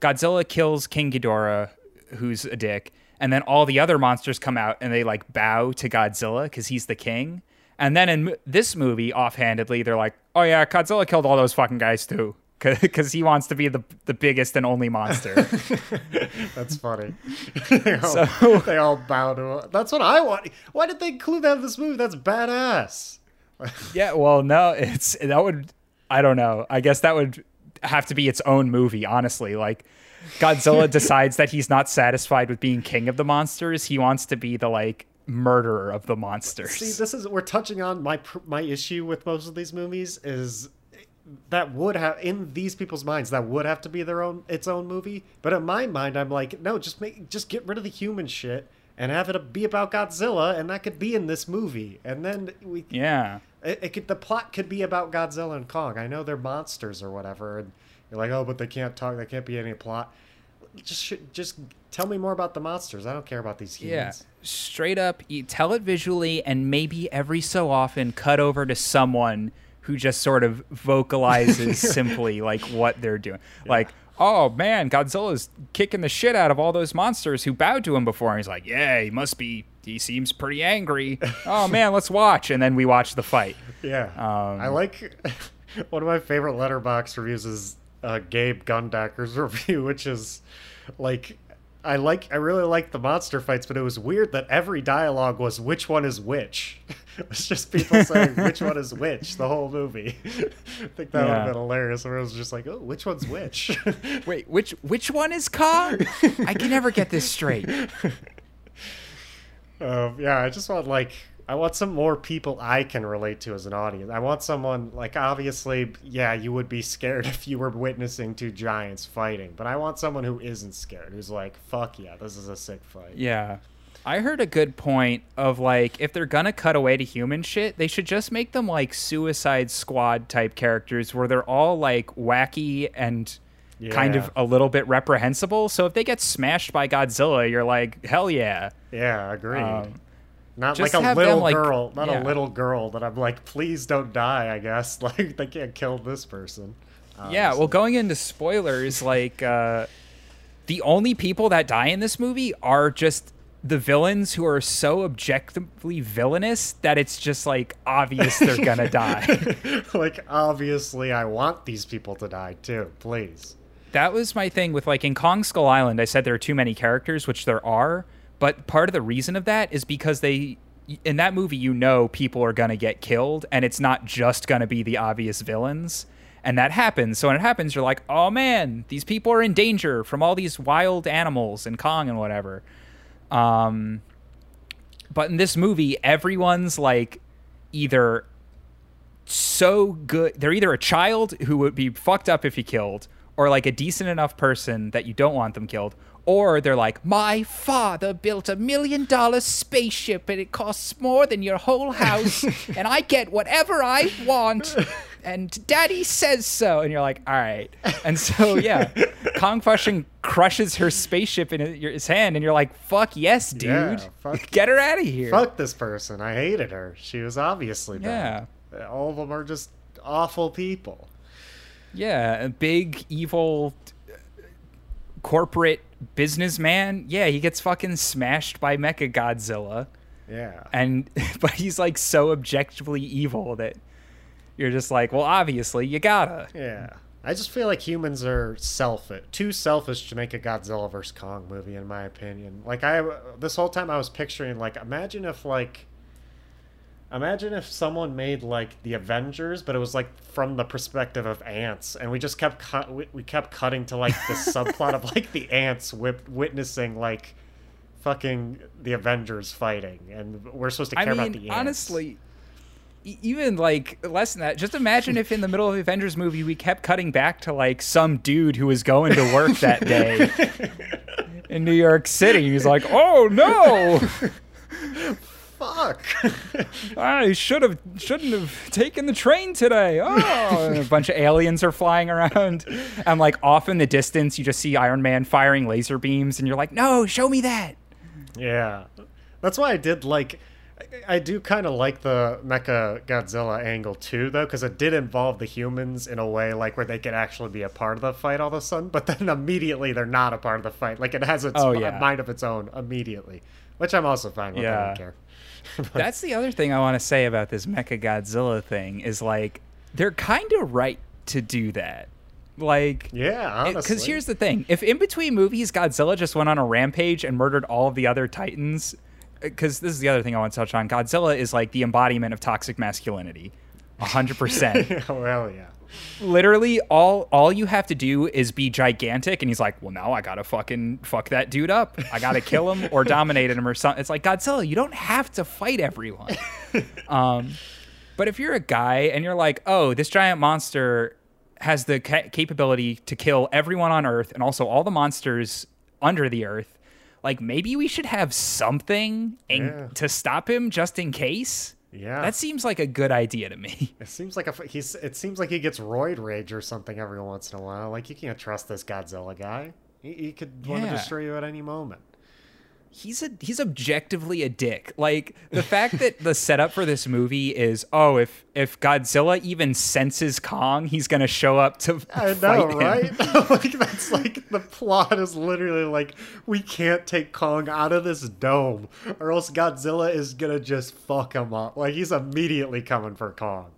Godzilla kills King Ghidorah, who's a dick, and then all the other monsters come out, and they, like, bow to Godzilla, because he's the king. And then in this movie, offhandedly, they're like, oh yeah, Godzilla killed all those fucking guys, too, because he wants to be the the biggest and only monster. That's funny. They all, so, they all bow to him. That's what I want. Why did they include that in this movie? That's badass. Yeah, well, no, it's that would I don't know. I guess that would have to be its own movie, honestly. Like, Godzilla decides that he's not satisfied with being king of the monsters. He wants to be the, like, murderer of the monsters. See, this is, we're touching on my my issue with most of these movies is that would have, in these people's minds, that would have to be their own, its own movie. But in my mind, I'm like, no, just make, just get rid of the human shit and have it be about Godzilla, and that could be in this movie. And then we, yeah, it, it could, the plot could be about Godzilla and Kong. I know they're monsters or whatever, and you're like, oh, but they can't talk, there can't be any plot. Just just tell me more about the monsters. I don't care about these humans. Yeah, straight up, you tell it visually, and maybe every so often cut over to someone who just sort of vocalizes simply like what they're doing. Yeah. Like, oh man, Godzilla's kicking the shit out of all those monsters who bowed to him before. And he's like, yeah, he must be, he seems pretty angry. Oh man, let's watch. And then we watch the fight. Yeah. Um, I like, one of my favorite Letterboxd reviews is Uh, Gabe Gundacker's review, which is like, I like I really like the monster fights, but it was weird that every dialogue was which one is which. It's just people saying which one is which the whole movie. I think that yeah. would have been hilarious. Where it was just like, oh, which one's which? Wait, which which one is Kong? I can never get this straight. Um, yeah, I just want like. I want some more people I can relate to as an audience. I want someone, like, obviously, yeah, you would be scared if you were witnessing two giants fighting, but I want someone who isn't scared, who's like, fuck yeah, this is a sick fight. Yeah. I heard a good point of, like, if they're gonna cut away to human shit, they should just make them, like, Suicide Squad-type characters where they're all, like, wacky and yeah. kind of a little bit reprehensible. So if they get smashed by Godzilla, you're like, hell yeah. Yeah, agreed. Um, Not just like a little them, girl, like, not yeah. a little girl that I'm like, please don't die, I guess. Like, they can't kill this person. Obviously. Yeah, well, going into spoilers, like, uh, the only people that die in this movie are just the villains who are so objectively villainous that it's just, like, obvious they're gonna die. Like, obviously, I want these people to die, too. Please. That was my thing with, like, in Kong Skull Island, I said there are too many characters, which there are. But part of the reason of that is because they, in that movie, you know people are going to get killed, and it's not just going to be the obvious villains. And that happens. So when it happens, you're like, oh, man, these people are in danger from all these wild animals and Kong and whatever. Um, but in this movie, everyone's like either so good. They're either a child who would be fucked up if he killed, or like a decent enough person that you don't want them killed. Or they're like, my father built a million dollar spaceship and it costs more than your whole house and I get whatever I want and daddy says so. And you're like, all right. And so, yeah, Kong Fushing crushes her spaceship in his hand and you're like, fuck yes, dude. Yeah, fuck, get her out of here. Fuck this person. I hated her. She was obviously bad. Yeah. All of them are just awful people. Yeah, a big, evil corporate businessman, yeah, he gets fucking smashed by Mechagodzilla. Yeah. And but he's like so objectively evil that you're just like, well, obviously you gotta. Yeah. I just feel like humans are selfish, too selfish to make a Godzilla versus. Kong movie, in my opinion. Like I, this whole time I was picturing like, imagine if like, imagine if someone made like the Avengers, but it was like from the perspective of ants, and we just kept cut. We, we kept cutting to like the subplot of like the ants whip, witnessing like fucking the Avengers fighting, and we're supposed to care I mean, about the ants. Honestly, even like less than that. Just imagine if in the middle of the Avengers movie we kept cutting back to like some dude who was going to work that day in New York City. He's like, oh no. Fuck! I should have, shouldn't have taken the train today. Oh, and a bunch of aliens are flying around. And like off in the distance, you just see Iron Man firing laser beams, and you're like, "No, show me that." Yeah, that's why I did like. I, I do kind of like the Mecha Godzilla angle too, though, because it did involve the humans in a way, like where they could actually be a part of the fight all of a sudden, but then immediately they're not a part of the fight. Like it has its oh, yeah. mind of its own immediately, which I'm also fine with. Yeah. I don't care. That's the other thing I want to say about this Mechagodzilla thing is like they're kind of right to do that. Like, yeah, honestly. Because here's the thing: if in between movies Godzilla just went on a rampage and murdered all of the other titans, because this is the other thing I want to touch on. Godzilla is like the embodiment of toxic masculinity, a hundred percent. Well, yeah. literally all all you have to do is be gigantic, and he's like, well, now I gotta fucking fuck that dude up. I gotta kill him or dominate him or something. It's like, Godzilla, you don't have to fight everyone. Um, but if you're a guy and you're like, oh, this giant monster has the ca capability to kill everyone on Earth and also all the monsters under the Earth, like, maybe we should have something in yeah. to stop him just in case. Yeah, that seems like a good idea to me. It seems like a he's. It seems like he gets roid rage or something every once in a while. Like, you can't trust this Godzilla guy. He, he could yeah. want to destroy you at any moment. He's a he's objectively a dick. Like, the fact that the setup for this movie is, oh, if if Godzilla even senses Kong, he's gonna show up to I fight know, him. Right? Like, that's like the plot is literally like, we can't take Kong out of this dome, or else Godzilla is gonna just fuck him up. Like, he's immediately coming for Kong.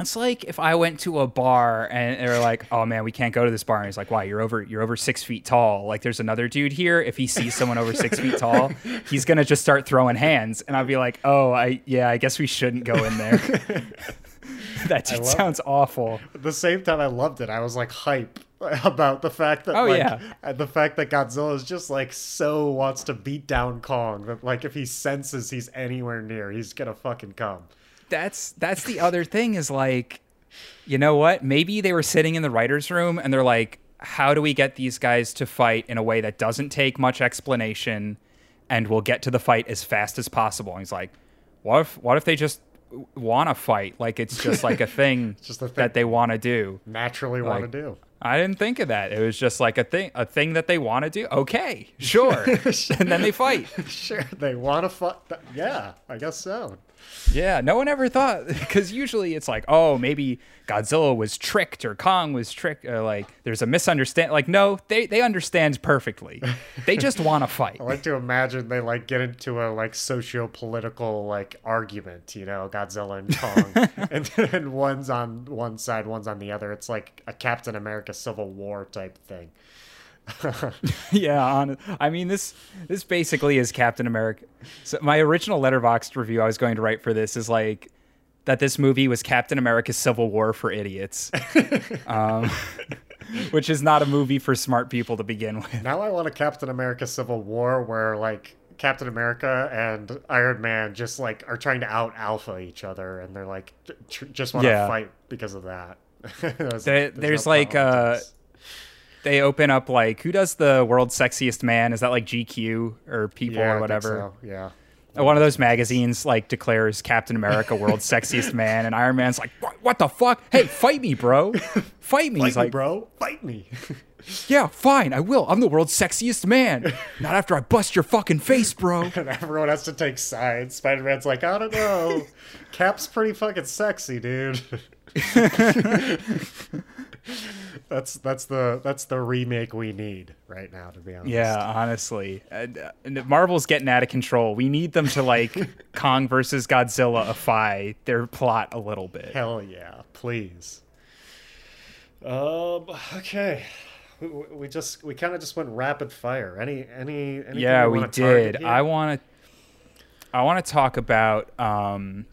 It's like if I went to a bar and they're like, "Oh man, we can't go to this bar," and he's like, "Why? You're over. You're over six feet tall. Like, there's another dude here. If he sees someone over six feet tall, he's gonna just start throwing hands." And I'd be like, "Oh, I yeah, I guess we shouldn't go in there." That dude sounds it. awful. At the same time, I loved it. I was like hype about the fact that, oh, like, yeah. the fact that Godzilla is just like so wants to beat down Kong that, like, if he senses he's anywhere near, he's gonna fucking come. That's that's the other thing is, like, you know what? Maybe they were sitting in the writer's room and they're like, how do we get these guys to fight in a way that doesn't take much explanation and we'll get to the fight as fast as possible? And he's like, what if, what if they just want to fight? Like, it's just like a thing, just thing that they want to do. Naturally like, want to do. I didn't think of that. It was just like a thing, a thing that they want to do. Okay, sure. And then they fight. Sure, they want to fight. Yeah, I guess so. Yeah, no one ever thought, because usually it's like, oh, maybe Godzilla was tricked or Kong was tricked, or like there's a misunderstanding. Like, no, they they understand perfectly. They just want to fight. I like to imagine they like get into a like socio-political like argument, you know, Godzilla and Kong, and then one's on one side, one's on the other. It's like a Captain America Civil War type thing. Yeah, on, I mean, this this basically is Captain America. So my original Letterboxd review I was going to write for this is like that this movie was Captain America's Civil War for idiots, um, which is not a movie for smart people to begin with. Now I want a Captain America Civil War where like Captain America and Iron Man just like are trying to out alpha each other, and they're like tr just want to yeah. fight because of that. there's, there, there's, there's no like. Uh, They open up like, who does the world's sexiest man? Is that like G Q or People yeah, or whatever? I think so. Yeah. One of those magazines like declares Captain America world's sexiest man, and Iron Man's like, what, what the fuck? Hey, fight me, bro. Fight me. Fight He's me, like, bro. Fight me. Yeah, fine. I will. I'm the world's sexiest man. Not after I bust your fucking face, bro. And everyone has to take sides. Spider-Man's like, I don't know. Cap's pretty fucking sexy, dude. That's that's the that's the remake we need right now, to be honest. Yeah, honestly, and, uh, and Marvel's getting out of control. We need them to like Kong versus Godzilla-ify their plot a little bit. Hell yeah, please. Um. Okay, we, we just we kind of just went rapid fire. Any any anything yeah, we did. I want to I want to talk about. Um,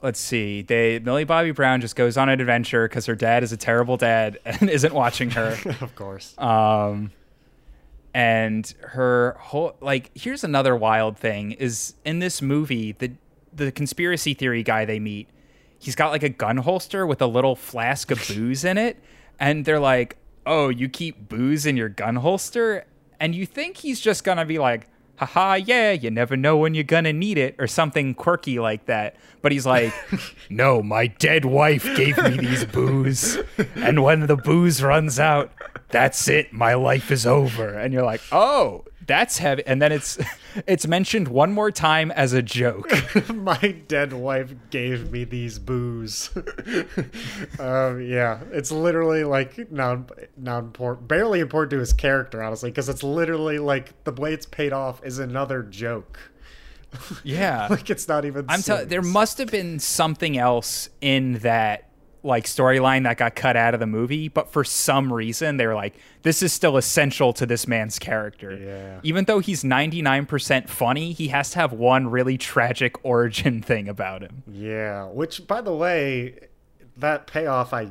Let's see. They Millie Bobby Brown just goes on an adventure because her dad is a terrible dad and isn't watching her. Of course. Um, and her whole like here's another wild thing is in this movie the the conspiracy theory guy they meet, he's got like a gun holster with a little flask of booze in it, and they're like, "Oh, you keep booze in your gun holster?" And you think he's just gonna be like, haha, yeah, you never know when you're gonna need it, or something quirky like that. But he's like, no, my dead wife gave me these booze, and when the booze runs out, that's it, my life is over. And you're like, oh, that's heavy. And then it's it's mentioned one more time as a joke. My dead wife gave me these booze. um, yeah, it's literally like non non important, barely important to his character, honestly, because it's literally like the way it's paid off is another joke. Yeah, like it's not even. I'm telling. There must have been something else in that like storyline that got cut out of the movie, but for some reason they were like, this is still essential to this man's character. Yeah. Even though he's ninety-nine percent funny, he has to have one really tragic origin thing about him. Yeah, which by the way, that payoff I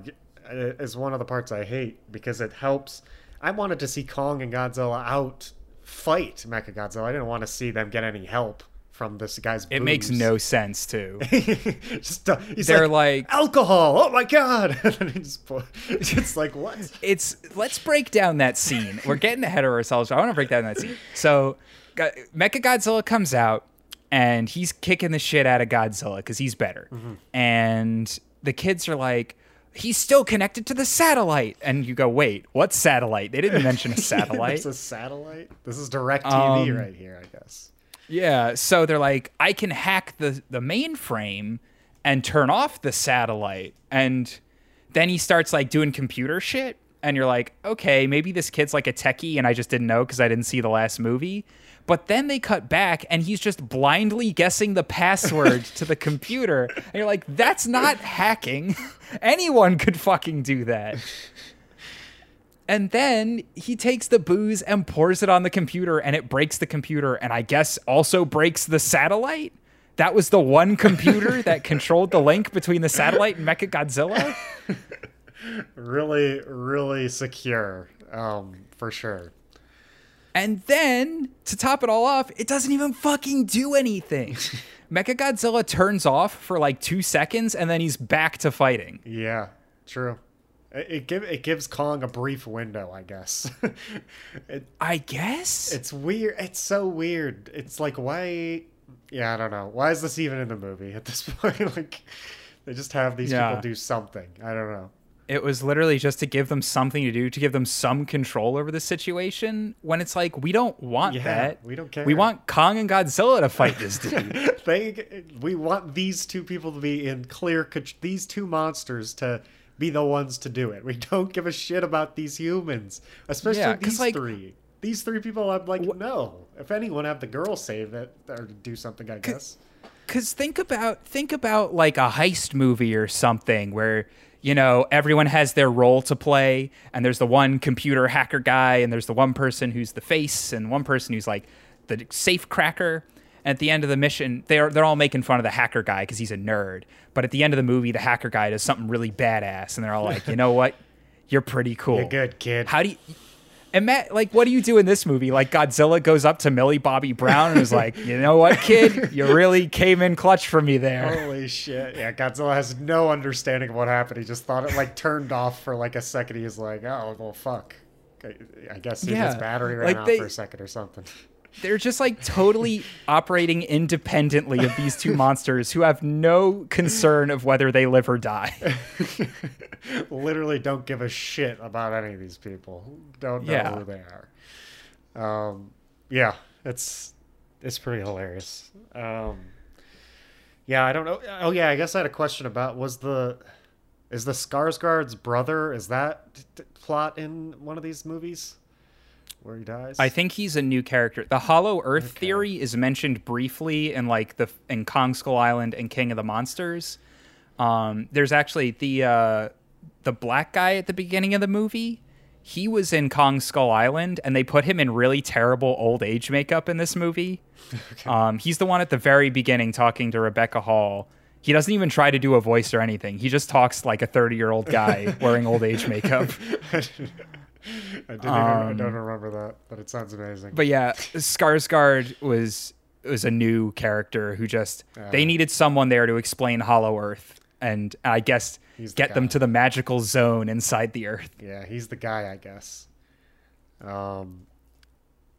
is one of the parts I hate, because it helps. I wanted to see Kong and Godzilla out fight Mechagodzilla. I didn't want to see them get any help from this guy's boobs. It makes no sense, too. Just, uh, he's They're like, like, alcohol, oh my God. And then he just, it's like, what? It's, let's break down that scene. We're getting ahead of ourselves. I want to break down that scene. So Mechagodzilla comes out, and he's kicking the shit out of Godzilla because he's better. Mm-hmm. And the kids are like, he's still connected to the satellite. And you go, wait, what satellite? They didn't mention a satellite. It's a satellite? This is DirecTV um, right here, I guess. Yeah, so they're like, I can hack the, the mainframe and turn off the satellite. And then he starts, like, doing computer shit. And you're like, okay, maybe this kid's, like, a techie and I just didn't know because I didn't see the last movie. But then they cut back, and he's just blindly guessing the password to the computer. And you're like, that's not hacking. Anyone could fucking do that. And then he takes the booze and pours it on the computer, and it breaks the computer, and I guess also breaks the satellite? That was the one computer that controlled the link between the satellite and Mechagodzilla? Really, really secure, um, for sure. And then, to top it all off, it doesn't even fucking do anything. Mechagodzilla turns off for like two seconds, and then he's back to fighting. Yeah, true. It, it, give, it gives Kong a brief window, I guess. it, I guess? It's weird. It's so weird. It's like, why... Yeah, I don't know. Why is this even in the movie at this point? Like, they just have these yeah. people do something. I don't know. It was literally just to give them something to do, to give them some control over the situation, when it's like, we don't want yeah, that. We don't care. We want Kong and Godzilla to fight this dude. they, we want these two people to be in clear, these two monsters to be the ones to do it. We don't give a shit about these humans, especially yeah, these like, three. These three people, I'm like, wh- no. If anyone, have the girl save it or do something, I guess. Because think about, think about like a heist movie or something where... You know, everyone has their role to play, and there's the one computer hacker guy, and there's the one person who's the face, and one person who's like the safe cracker. And at the end of the mission, they're they're all making fun of the hacker guy because he's a nerd. But at the end of the movie, the hacker guy does something really badass, and they're all like, "You know what? You're pretty cool. You're good, kid." How do you? And Matt, like, what do you do in this movie? Like, Godzilla goes up to Millie Bobby Brown and is like, "You know what, kid? You really came in clutch for me there." Holy shit. Yeah, Godzilla has no understanding of what happened. He just thought it, like, turned off for, like, a second. He was like, oh, well, fuck. I guess he yeah. his battery ran like out they, for a second or something. They're just, like, totally operating independently of these two monsters who have no concern of whether they live or die. Literally don't give a shit about any of these people. Don't know yeah. who they are. Um, yeah, it's it's pretty hilarious. Um, yeah, I don't know. Oh, yeah, I guess I had a question about, was the... Is the Skarsgård's brother, is that t- t- plot in one of these movies? Where he dies? I think he's a new character. The Hollow Earth okay. theory is mentioned briefly in like the in Kong Skull Island and King of the Monsters. Um, there's actually the uh, the black guy at the beginning of the movie. He was in Kong Skull Island, and they put him in really terrible old age makeup in this movie. Okay. Um, he's the one at the very beginning talking to Rebecca Hall. He doesn't even try to do a voice or anything. He just talks like a thirty-year-old guy wearing old age makeup. I, didn't, um, I don't remember that, but it sounds amazing. But yeah, Skarsgård was was a new character who just uh, they needed someone there to explain Hollow Earth, and I guess the get guy. them to the magical zone inside the Earth. Yeah, he's the guy, I guess. Um,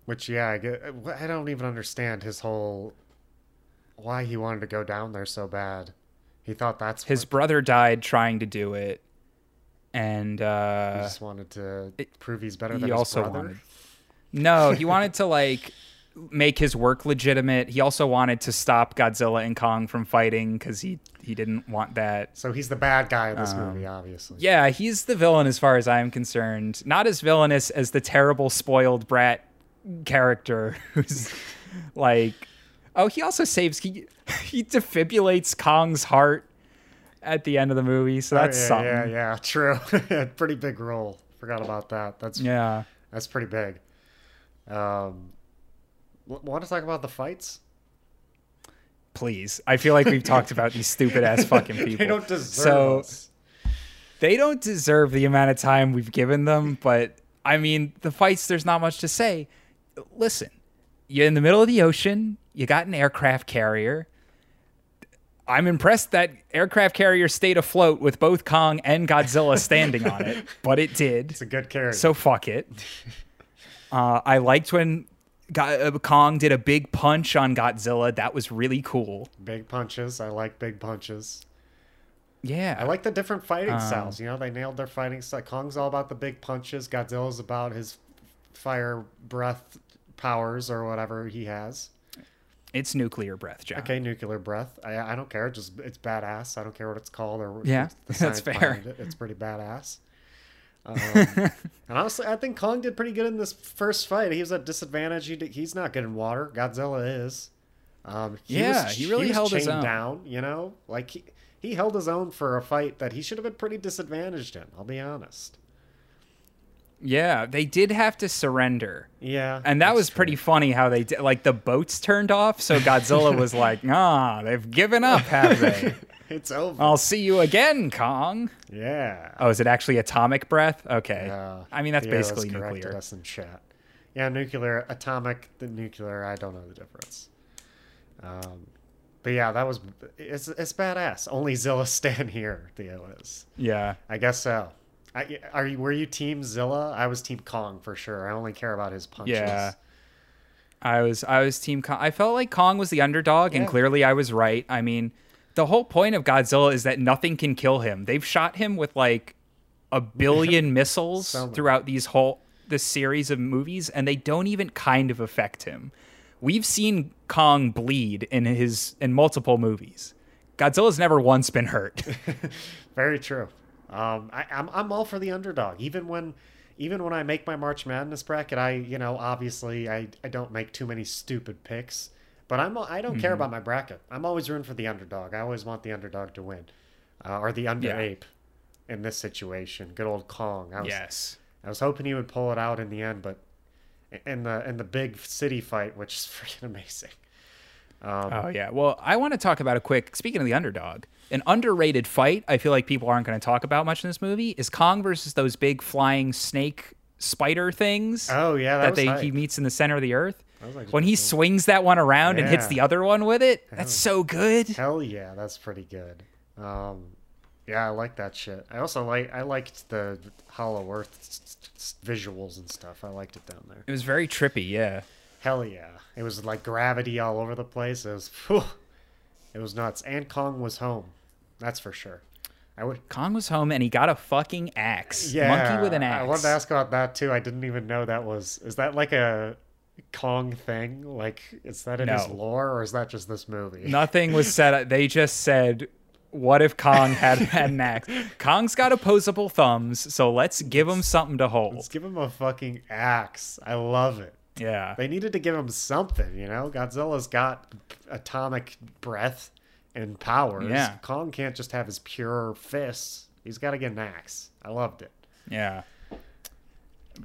which yeah, I get, I don't even understand his whole why he wanted to go down there so bad. He thought that's his what, brother died trying to do it. And uh, he just wanted to it, prove he's better than he his also brother? Wanted, no, he wanted to like make his work legitimate. He also wanted to stop Godzilla and Kong from fighting because he, he didn't want that. So he's the bad guy in this um, movie, obviously. Yeah, he's the villain as far as I'm concerned. Not as villainous as the terrible spoiled brat character who's like... Oh, he also saves... He, he defibrillates Kong's heart at the end of the movie, so that's oh, yeah, something. Yeah, yeah, true. Pretty big role. Forgot about that. That's yeah. That's pretty big. Um, want to talk about the fights? Please. I feel like we've talked about these stupid ass fucking people. They don't deserve so, us. They don't deserve the amount of time we've given them, but I mean, the fights, there's not much to say. Listen, you're in the middle of the ocean. You got an aircraft carrier. I'm impressed that aircraft carrier stayed afloat with both Kong and Godzilla standing on it, but it did. It's a good carrier. So fuck it. Uh, I liked when God, uh, Kong did a big punch on Godzilla. That was really cool. Big punches. I like big punches. Yeah. I like the different fighting um, styles. You know, they nailed their fighting style. Kong's all about the big punches. Godzilla's about his fire breath powers or whatever he has. It's nuclear breath, John. Okay, nuclear breath. I, I don't care. Just it's badass. I don't care what it's called or yeah, the science behind it. It's pretty badass. Um, and honestly, I think Kong did pretty good in this first fight. He was at disadvantage. He did, he's not good in water. Godzilla is. Um, he yeah, was, he really he was held his own. Down, you know, like he he held his own for a fight that he should have been pretty disadvantaged in. I'll be honest. Yeah, they did have to surrender. Yeah. And that was true. Pretty funny how they did, like the boats turned off. So Godzilla was like, nah, they've given up, have they? It's over. I'll see you again, Kong. Yeah. Oh, is it actually atomic breath? Okay. Yeah. I mean, that's yeah, basically nuclear. Us in chat. Yeah, nuclear, atomic, the nuclear. I don't know the difference. Um, But yeah, that was, it's, it's badass. Only Zilla stand here, Theo is. Yeah. I guess so. I, are you were you team Zilla? I was team Kong for sure. I only care about his punches. Yeah, I was I was team Kong. I felt like Kong was the underdog, yeah. And clearly I was right. I mean, the whole point of Godzilla is that nothing can kill him. They've shot him with like a billion missiles so throughout these whole this series of movies, and they don't even kind of affect him. We've seen Kong bleed in his in multiple movies. Godzilla's never once been hurt. Very true. Um, I, I'm I'm all for the underdog. Even when, even when I make my March Madness bracket, I you know obviously I, I don't make too many stupid picks, but I'm I don't mm-hmm. care about my bracket. I'm always rooting for the underdog. I always want the underdog to win, uh, or the under yeah. ape, in this situation. Good old Kong. I was, yes. I was hoping he would pull it out in the end, but in the in the big city fight, which is freaking amazing. Um, oh yeah. Well, I want to talk about a quick. Speaking of the underdog. An underrated fight I feel like people aren't going to talk about much in this movie is Kong versus those big flying snake spider things. Oh, yeah. That, that they hype. He meets in the center of the earth. Like, when he cool. swings that one around yeah. and hits the other one with it, hell, that's so good. Hell yeah, that's pretty good. Um, yeah, I like that shit. I also like I liked the Hollow Earth visuals and stuff. I liked it down there. It was very trippy, yeah. Hell yeah. It was like gravity all over the place. It was, whew, it was nuts. And Kong was home. That's for sure. I would. Kong was home and he got a fucking axe. Yeah, monkey with an axe. I wanted to ask about that too. I didn't even know that was. Is that like a Kong thing? Like, is that in no. his lore or is that just this movie? Nothing was said. They just said, "What if Kong had, had an axe? Kong's got opposable thumbs, so let's give him something to hold. Let's give him a fucking axe. I love it. Yeah, they needed to give him something. You know, Godzilla's got atomic breath." And powers. Yeah. Kong can't just have his pure fists. He's got to get an axe. I loved it. Yeah.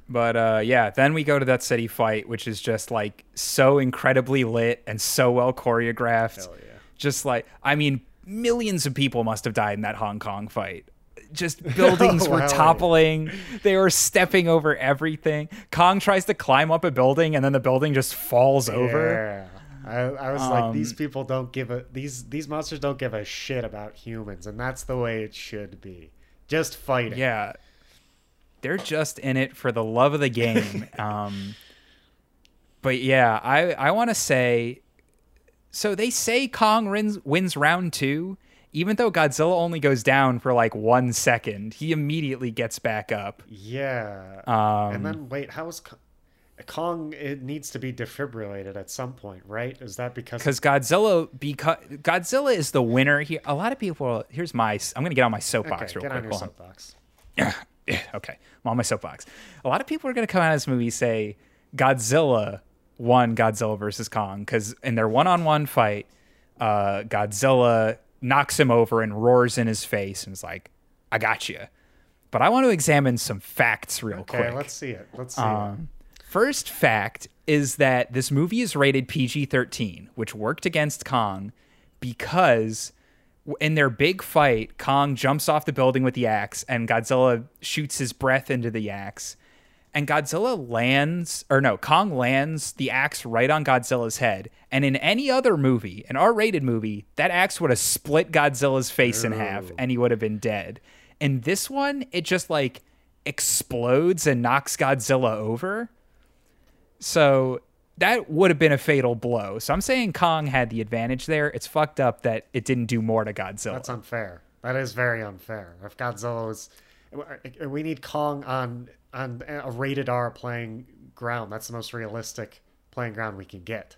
But uh, yeah, then we go to that city fight, which is just like so incredibly lit and so well choreographed. Hell yeah. Just like, I mean, millions of people must have died in that Hong Kong fight. Just buildings oh, were wow. toppling. They were stepping over everything. Kong tries to climb up a building and then the building just falls yeah. over. I, I was um, like, these people don't give a these these monsters don't give a shit about humans, and that's the way it should be. Just fighting. Yeah, they're just in it for the love of the game. um, but yeah, I I want to say, so they say Kong wins wins round two, even though Godzilla only goes down for like one second. He immediately gets back up. Yeah. Um, and then wait, how is Kong? Kong, it needs to be defibrillated at some point, right? Is that because because Godzilla because Godzilla is the winner here? A lot of people. Here's my. I'm gonna get on my soapbox okay, real get quick. Get on your soapbox. Okay, I'm on my soapbox. A lot of people are gonna come out of this movie say Godzilla won Godzilla versus Kong because in their one-on-one fight, uh, Godzilla knocks him over and roars in his face and is like, "I got you." But I want to examine some facts real okay, quick. Okay, let's see it. Let's see um, it. First fact is that this movie is rated P G thirteen, which worked against Kong because in their big fight, Kong jumps off the building with the axe, and Godzilla shoots his breath into the axe. And Godzilla lands, or no, Kong lands the axe right on Godzilla's head. And in any other movie, an R-rated movie, that axe would have split Godzilla's face Ew. in half, and he would have been dead. In this one, it just, like, explodes and knocks Godzilla over. So that would have been a fatal blow. So I'm saying Kong had the advantage there. It's fucked up that it didn't do more to Godzilla. That's unfair. That is very unfair. If Godzilla was... We need Kong on... on a rated R playing ground. That's the most realistic playing ground we can get.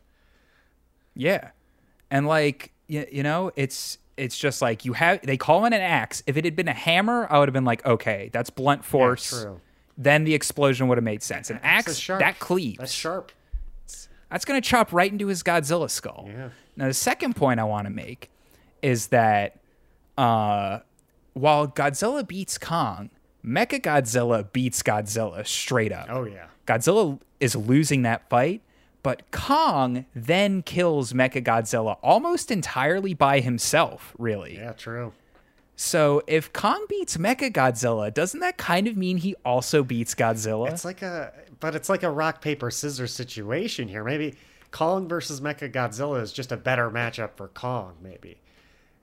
Yeah. And like, you, you know, it's, it's just like you have, they call in an axe. If it had been a hammer, I would have been like, okay, that's blunt force. Yeah, true. Then the explosion would have made sense. An axe, sharp. That cleaves. That's sharp. That's going to chop right into his Godzilla skull. Yeah. Now, the second point I want to make is that uh, while Godzilla beats Kong, Mechagodzilla beats Godzilla straight up. Oh, yeah. Godzilla is losing that fight, but Kong then kills Mechagodzilla almost entirely by himself, really. Yeah, true. So if Kong beats Mechagodzilla, doesn't that kind of mean he also beats Godzilla? It's like a, but it's like a rock, paper, scissors situation here. Maybe Kong versus Mechagodzilla is just a better matchup for Kong, maybe.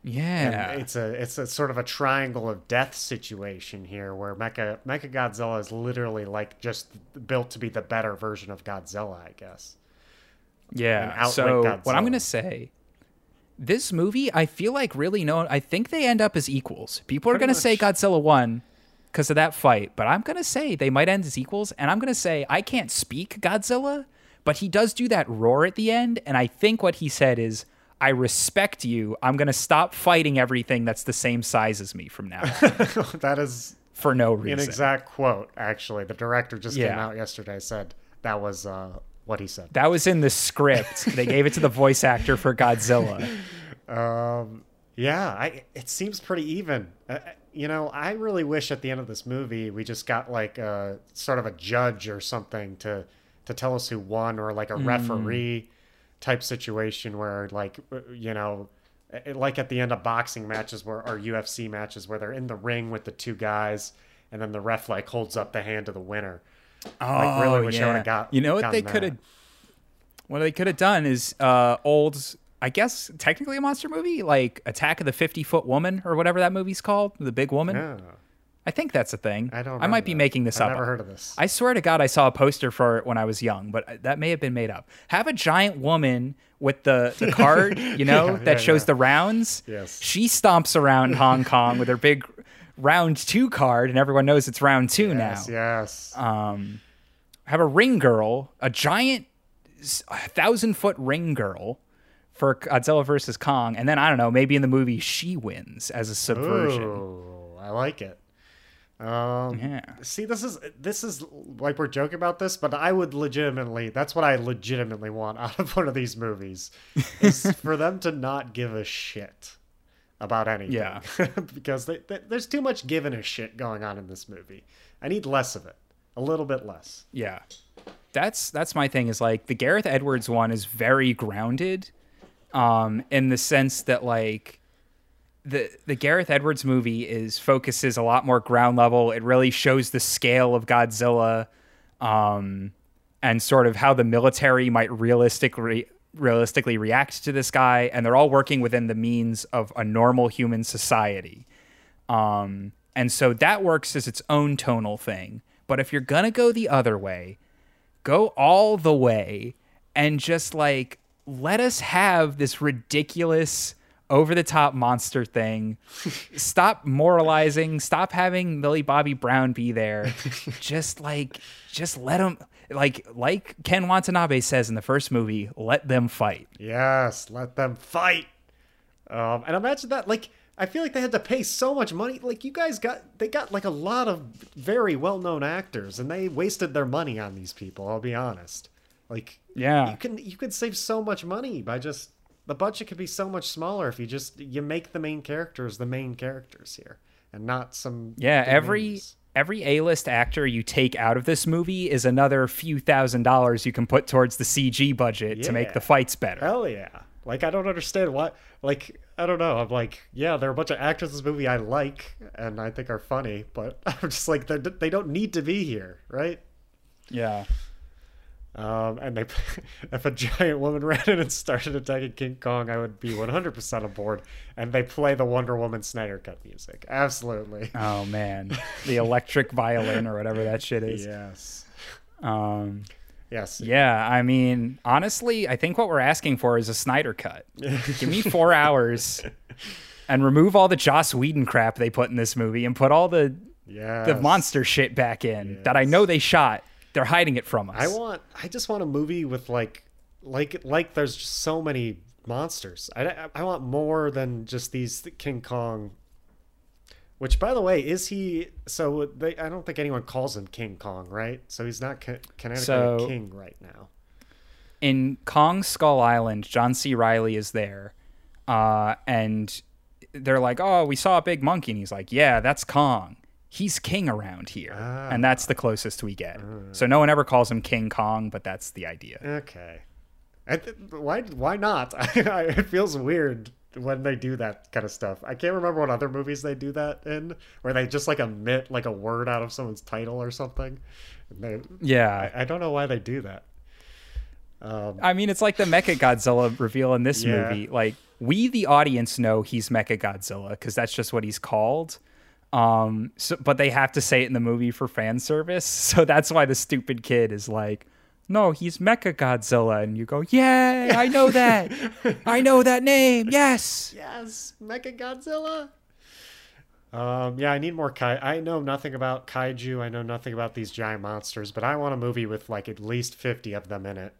Yeah, and it's a it's a sort of a triangle of death situation here, where Mecha Mechagodzilla is literally like just built to be the better version of Godzilla, I guess. Yeah. So Godzilla. What I'm gonna say, this movie, I feel like really no, I think they end up as equals. People are Pretty gonna much. say Godzilla won because of that fight, but I'm gonna say they might end as equals, and I'm gonna say I can't speak Godzilla, but he does do that roar at the end, and I think what he said is, I respect you. I'm going to stop fighting everything that's the same size as me from now on. That is... For no reason. An exact quote, actually. The director just yeah. came out yesterday, said that was uh, what he said. That was in the script. They gave it to the voice actor for Godzilla. Um, yeah, I, it seems pretty even. Uh, you know, I really wish at the end of this movie we just got like a, sort of a judge or something to, to tell us who won, or like a mm. referee type situation where, like, you know, like at the end of boxing matches where, or U F C matches where they're in the ring with the two guys and then the ref like holds up the hand of the winner. Oh, like, really wish yeah. I would have got, you know what they could have, what they could have done is uh, old, I guess technically a monster movie, like Attack of the fifty foot Woman or whatever that movie's called, The Big Woman. Yeah. I think that's a thing. I don't. I might be that. making this I've up. I've never heard of this. I swear to God, I saw a poster for it when I was young, but that may have been made up. Have a giant woman with the, the card, you know, yeah, that yeah, shows yeah. the rounds. Yes. She stomps around Hong Kong with her big round two card, and everyone knows it's round two yes, now. Yes, yes. Um, have a ring girl, a giant thousand-foot ring girl for Godzilla versus Kong, and then, I don't know, maybe in the movie she wins as a subversion. Ooh, I like it. Um, yeah. See, this is, this is like, we're joking about this, but I would legitimately, that's what I legitimately want out of one of these movies is for them to not give a shit about anything. Yeah. Because they, they, there's too much giving a shit going on in this movie. I need less of it. A little bit less. Yeah. That's, that's my thing is like the Gareth Edwards one is very grounded, um, in the sense that like, The the Gareth Edwards movie is focuses a lot more ground level. It really shows the scale of Godzilla, um, and sort of how the military might realistically realistically react to this guy. And they're all working within the means of a normal human society. Um, and so that works as its own tonal thing. But if you're gonna go the other way, go all the way and just like let us have this ridiculous, over-the-top monster thing. Stop moralizing. Stop having Millie Bobby Brown be there. Just like, just let them, like, like Ken Watanabe says in the first movie, let them fight. Yes, let them fight. Um, and imagine that, like, I feel like they had to pay so much money. Like, you guys got, they got, like, a lot of very well-known actors, and they wasted their money on these people, I'll be honest. Like, yeah, you can, you could save so much money by just, the budget could be so much smaller if you just, you make the main characters the main characters here and not some. Yeah, every names. every A-list actor you take out of this movie is another few thousand dollars you can put towards the C G budget yeah. to make the fights better. Hell yeah. Like, I don't understand why, like, I don't know. I'm like, yeah, there are a bunch of actors in this movie I like and I think are funny, but I'm just like, they don't need to be here, right? Yeah. Um, and they, if a giant woman ran in and started attacking King Kong, I would be one hundred percent aboard. And they play the Wonder Woman Snyder Cut music. Absolutely. Oh, man. The electric violin or whatever that shit is. Yes. Um, yes. Yeah, I mean, honestly, I think what we're asking for is a Snyder Cut. Give me four hours and remove all the Joss Whedon crap they put in this movie and put all the, yes. the monster shit back in yes. that I know they shot. They're hiding it from us. I want. I just want a movie with like, like, like. There's just so many monsters. I, I want more than just these King Kong. Which, by the way, is he? So they, I don't think anyone calls him King Kong, right? So he's not ca- canonically so, king right now. In Kong Skull Island, John C. Reilly is there, uh, and they're like, "Oh, we saw a big monkey," and he's like, "Yeah, that's Kong. He's king around here." Ah. And that's the closest we get. Mm. So no one ever calls him King Kong, but that's the idea. Okay. I th- why Why not? It feels weird when they do that kind of stuff. I can't remember what other movies they do that in, where they just like omit like a word out of someone's title or something. They, yeah. I, I don't know why they do that. Um, I mean, it's like the Mechagodzilla reveal in this yeah. movie. Like, we, the audience, know he's Mechagodzilla because that's just what he's called. Um, so, but they have to say it in the movie for fan service. So that's why the stupid kid is like, "No, he's Mechagodzilla." And you go, "Yay, I know that. I know that name. Yes. Yes. Mechagodzilla." Um, yeah, I need more Kai. I know nothing about kaiju. I know nothing about these giant monsters, but I want a movie with like at least fifty of them in it.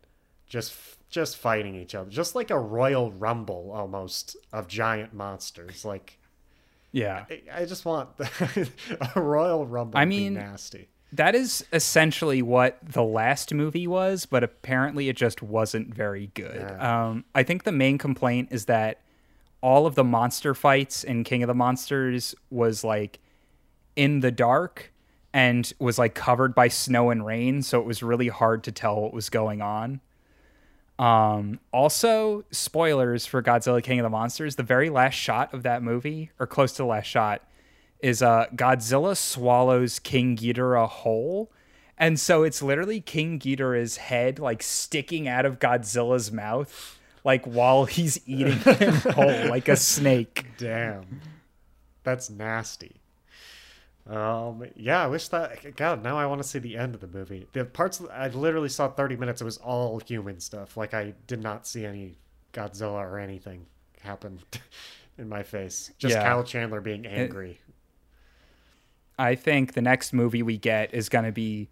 Just, just fighting each other. Just like a Royal Rumble almost of giant monsters. Like, yeah, I just want a Royal Rumble. I mean, be nasty. That is essentially what the last movie was, but apparently it just wasn't very good. Yeah. Um, I think the main complaint is that all of the monster fights in King of the Monsters was like in the dark and was like covered by snow and rain, so it was really hard to tell what was going on. Um, also, spoilers for Godzilla King of the Monsters, the very last shot of that movie, or close to the last shot, is uh, Godzilla swallows King Ghidorah whole. And so it's literally King Ghidorah's head, like, sticking out of Godzilla's mouth, like, while he's eating him whole, like a snake. Damn. That's nasty. Um, yeah, I wish that, God, now I want to see the end of the movie. The parts, I literally saw thirty minutes, it was all human stuff. Like, I did not see any Godzilla or anything happen in my face. Just yeah. Kyle Chandler being angry. It, I think the next movie we get is going to be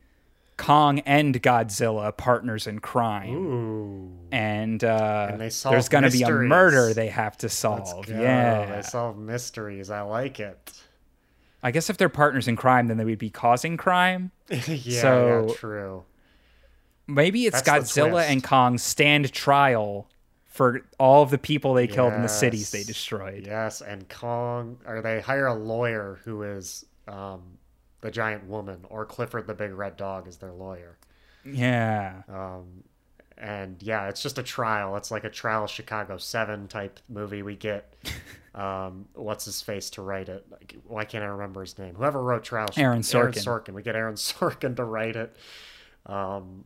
Kong and Godzilla, partners in crime. Ooh. And, uh, and they solve there's going to be a murder they have to solve. Yeah. They solve mysteries. I like it. I guess if they're partners in crime, then they would be causing crime. yeah, so yeah, true. Maybe it's That's Godzilla and Kong stand trial for all of the people they yes. killed in the cities they destroyed. Yes, and Kong, or they hire a lawyer who is um, the giant woman, or Clifford the Big Red Dog is their lawyer. Yeah. Um, and yeah, it's just a trial. It's like a trial Chicago seven type movie we get. Um, what's his face to write it? Why can't I remember his name? Whoever wrote Trial, Aaron Sorkin. Aaron Sorkin. We get Aaron Sorkin to write it. Um,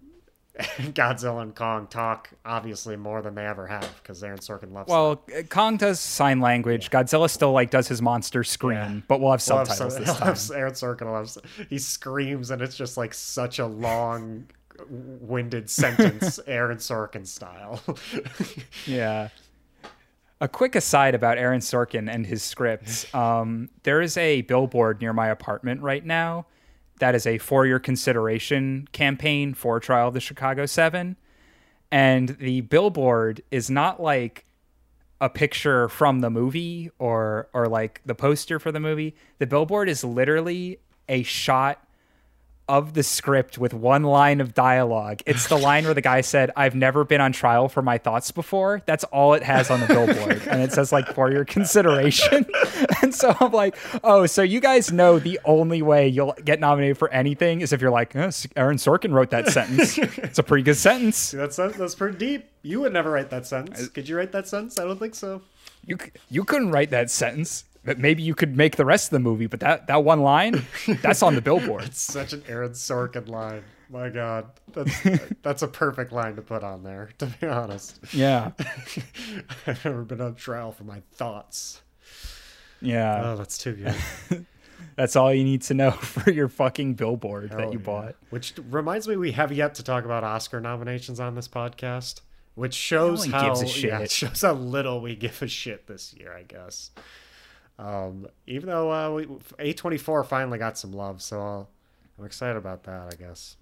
Godzilla and Kong talk obviously more than they ever have because Aaron Sorkin loves. Well, that. Kong does sign language. Yeah. Godzilla still like does his monster scream, yeah. but we'll have subtitles we'll have some, this time. Aaron Sorkin loves. He screams, and it's just like such a long, winded sentence, Aaron Sorkin style. yeah. A quick aside about Aaron Sorkin and his scripts. Um, there is a billboard near my apartment right now that is a for your consideration campaign for Trial of the Chicago seven. And the billboard is not like a picture from the movie or or like the poster for the movie. The billboard is literally a shot of the script with one line of dialogue. It's the line where the guy said, "I've never been on trial for my thoughts before." That's all it has on the billboard. And it says like, "For your consideration." And so I'm like, oh, so you guys know the only way you'll get nominated for anything is if you're like, oh, Aaron Sorkin wrote that sentence. It's a pretty good sentence. See, that's, that's pretty deep. You would never write that sentence. Could you write that sentence? I don't think so. you you couldn't write that sentence. But maybe you could make the rest of the movie, but that, that one line, that's on the billboard. It's such an Aaron Sorkin line. My God, that's that's a perfect line to put on there, to be honest. Yeah. I've never been on trial for my thoughts. Yeah. Oh, that's too good. That's all you need to know for your fucking billboard Hell that you yeah. bought. Which reminds me, we have yet to talk about Oscar nominations on this podcast, which shows no how gives a shit. Yeah, it shows how little we give a shit this year, I guess. Um, even though uh, we, A twenty-four finally got some love, so I'll, I'm excited about that, I guess.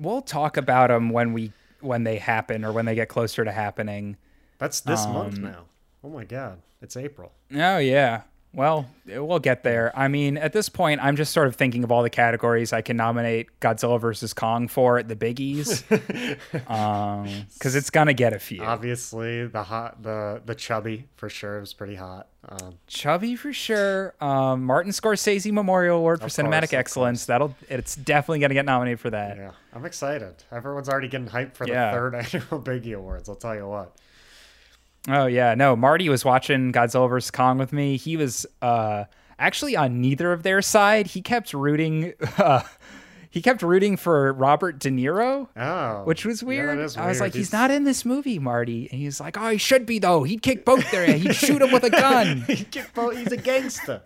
We'll talk about them when we when they happen or when they get closer to happening. That's this um, month now. Oh, my God. It's April. Oh, yeah. Well, we'll get there. I mean, at this point, I'm just sort of thinking of all the categories I can nominate Godzilla versus Kong for at the biggies, because um, it's gonna get a few. Obviously, the hot, the the chubby for sure was pretty hot. Um, chubby for sure. Um, Martin Scorsese Memorial Award for course, Cinematic Excellence. That'll it's definitely gonna get nominated for that. Yeah, I'm excited. Everyone's already getting hyped for yeah. the third annual Biggie Awards. I'll tell you what. Oh, yeah. No, Marty was watching Godzilla versus. Kong with me. He was uh, actually on neither of their side. He kept rooting uh, He kept rooting for Robert De Niro, oh, which was weird. Yeah, that is weird. I was like, he's... he's not in this movie, Marty. And he's like, oh, he should be, though. He'd kick both their ass. He'd shoot him with a gun. He'd kick both. He's a gangster.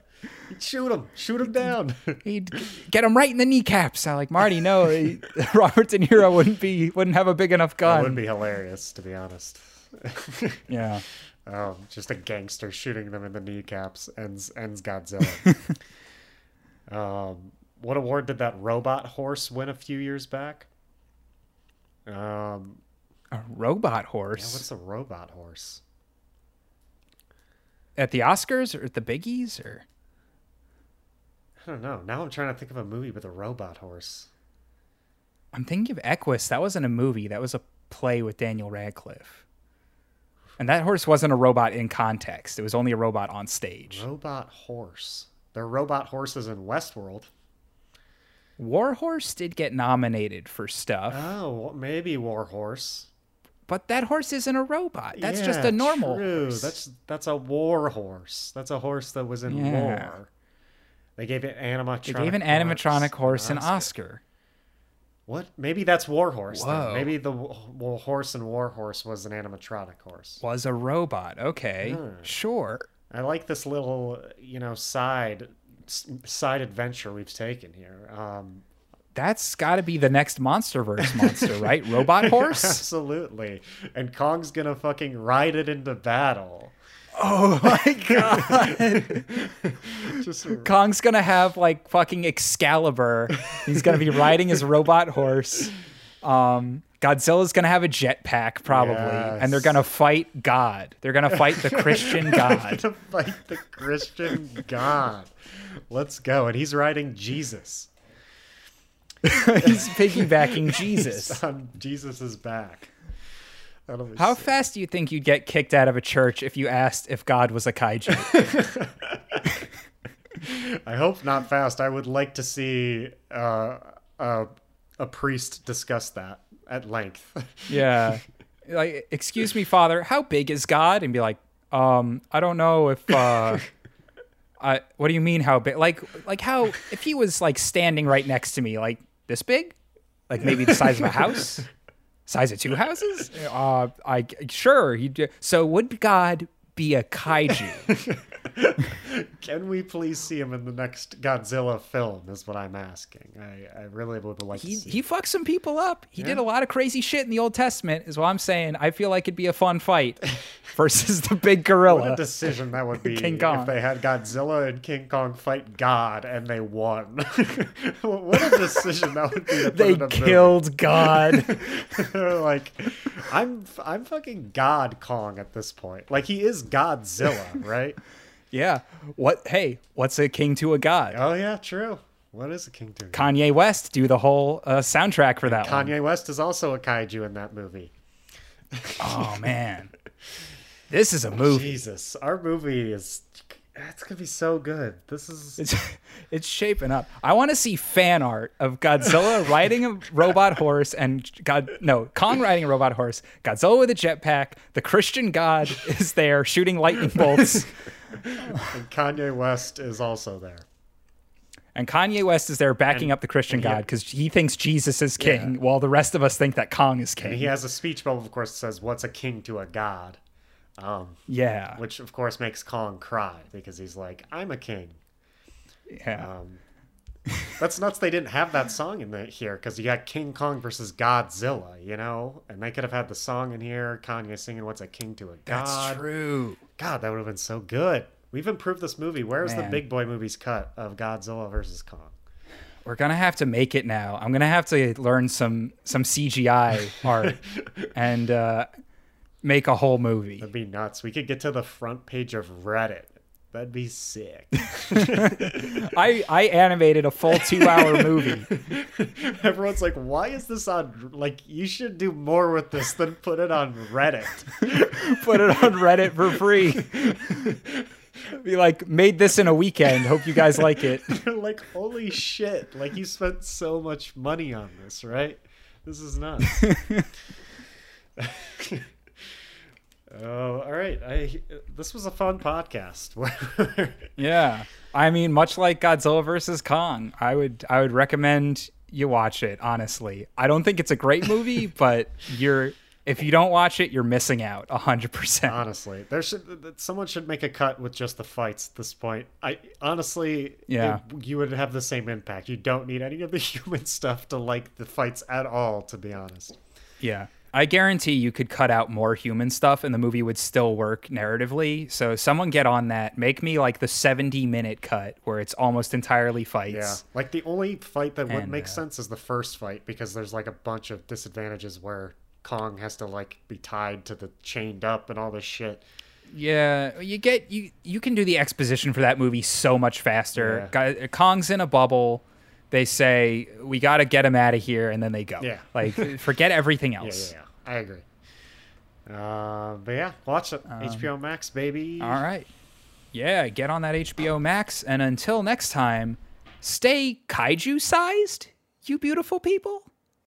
He'd shoot him. Shoot him down. He'd get him right in the kneecaps. I'm like, Marty, no. He, Robert De Niro wouldn't, be, wouldn't have a big enough gun. That would be hilarious, to be honest. Yeah. Oh, just a gangster shooting them in the kneecaps ends ends Godzilla. Um, what award did that robot horse win a few years back? Um, a robot horse. Yeah, what's a robot horse? At the Oscars or at the Biggies or? I don't know. Now I'm trying to think of a movie with a robot horse. I'm thinking of Equus. That wasn't a movie. That was a play with Daniel Radcliffe. And that horse wasn't a robot in context. It was only a robot on stage. Robot horse. There are robot horses in Westworld. War Horse did get nominated for stuff. Oh, maybe War Horse. But that horse isn't a robot. That's yeah, just a normal true. horse. That's that's a war horse. That's a horse that was in yeah. war. They gave it animatronic. They gave an animatronic horse, horse an Oscar. Oscar. What? Maybe that's War Horse. Then. Maybe the well, horse and War Horse was an animatronic horse. Was a robot. Okay, hmm. sure. I like this little, you know, side side adventure we've taken here. Um, that's got to be the next MonsterVerse monster, right? Robot horse? Absolutely. And Kong's gonna fucking ride it into battle. Oh my God. Just a... Kong's gonna have like fucking Excalibur. He's gonna be riding his robot horse. Um, Godzilla's gonna have a jetpack probably, yes. and they're gonna fight God. They're gonna fight the Christian God. They're gonna fight the Christian God. Let's go. And he's riding Jesus. He's piggybacking Jesus. He's on Jesus's back. How sick. Fast do you think you'd get kicked out of a church if you asked if God was a kaiju? I hope not fast. I would like to see uh, a, a priest discuss that at length. Yeah. Like, excuse me, Father, how big is God? And be like, um, I don't know if... Uh, I, what do you mean how big? Like, like how... If he was, like, standing right next to me, like, this big? Like, maybe the size of a house? Size of two houses? Uh, I sure. He'd, so would God be a kaiju? Can we please see him in the next Godzilla film? Is what I'm asking. I, I really would like. He to see he him. fucked some people up. He yeah. did a lot of crazy shit in the Old Testament. Is what I'm saying. I feel like it'd be a fun fight versus the big gorilla. What a decision that would be. King Kong. If they had Godzilla and King Kong fight God and they won. What a decision that would be. To they killed movie. God. They're like, I'm I'm fucking God Kong at this point. Like he is Godzilla, right? Yeah. What? Hey, what's a king to a god? Oh, yeah, true. What is a king to a god? Kanye West do the whole uh, soundtrack for that Kanye one. Kanye West is also a kaiju in that movie. Oh, man. This is a movie. Jesus. Our movie is That's gonna be so good. This is it's, it's shaping up. I want to see fan art of Godzilla riding a robot horse and God no Kong riding a robot horse. Godzilla with a jetpack. The Christian God is there shooting lightning bolts. And Kanye West is also there. And Kanye West is there backing and, up the Christian God because he thinks Jesus is king, yeah. while the rest of us think that Kong is king. And he has a speech bubble, of course, that says, "What's a king to a god?" Um, yeah. Which, of course, makes Kong cry because he's like, I'm a king. Yeah. Um, that's nuts they didn't have that song in the, here because you got King Kong versus Godzilla, you know? And they could have had the song in here, Kanye singing What's a King to a God. That's true. God, that would have been so good. We've improved this movie. Where's Man. the big boy movie's cut of Godzilla versus Kong? We're going to have to make it now. I'm going to have to learn some, some C G I art. And... uh make a whole movie. That'd be nuts. We could get to the front page of Reddit. That'd be sick. I I animated a full two-hour movie. Everyone's like, why is this on... Like, you should do more with this than put it on Reddit. Put it on Reddit for free. Be like, made this in a weekend. Hope you guys like it. Like, holy shit. Like, you spent so much money on this, right? This is nuts. Oh, all right. I this was a fun podcast. Yeah, I mean, much like Godzilla versus Kong, I would I would recommend you watch it. Honestly, I don't think it's a great movie, but you're if you don't watch it, you're missing out a hundred percent. Honestly, there should someone should make a cut with just the fights at this point. I honestly, yeah, it, you would have the same impact. You don't need any of the human stuff to like the fights at all. To be honest, yeah. I guarantee you could cut out more human stuff and the movie would still work narratively. So someone get on that. Make me like the seventy minute cut where it's almost entirely fights. Yeah. Like the only fight that would make uh, sense is the first fight because there's like a bunch of disadvantages where Kong has to like be tied to the chained up and all this shit. Yeah, you get you you can do the exposition for that movie so much faster. Yeah. Kong's in a bubble. They say, we got to get him out of here, and then they go. Yeah. Like, forget everything else. Yeah, yeah, yeah. I agree. Uh, but yeah, watch it. Um, H B O Max, baby. All right. Yeah, get on that H B O Max. And until next time, stay kaiju-sized, you beautiful people.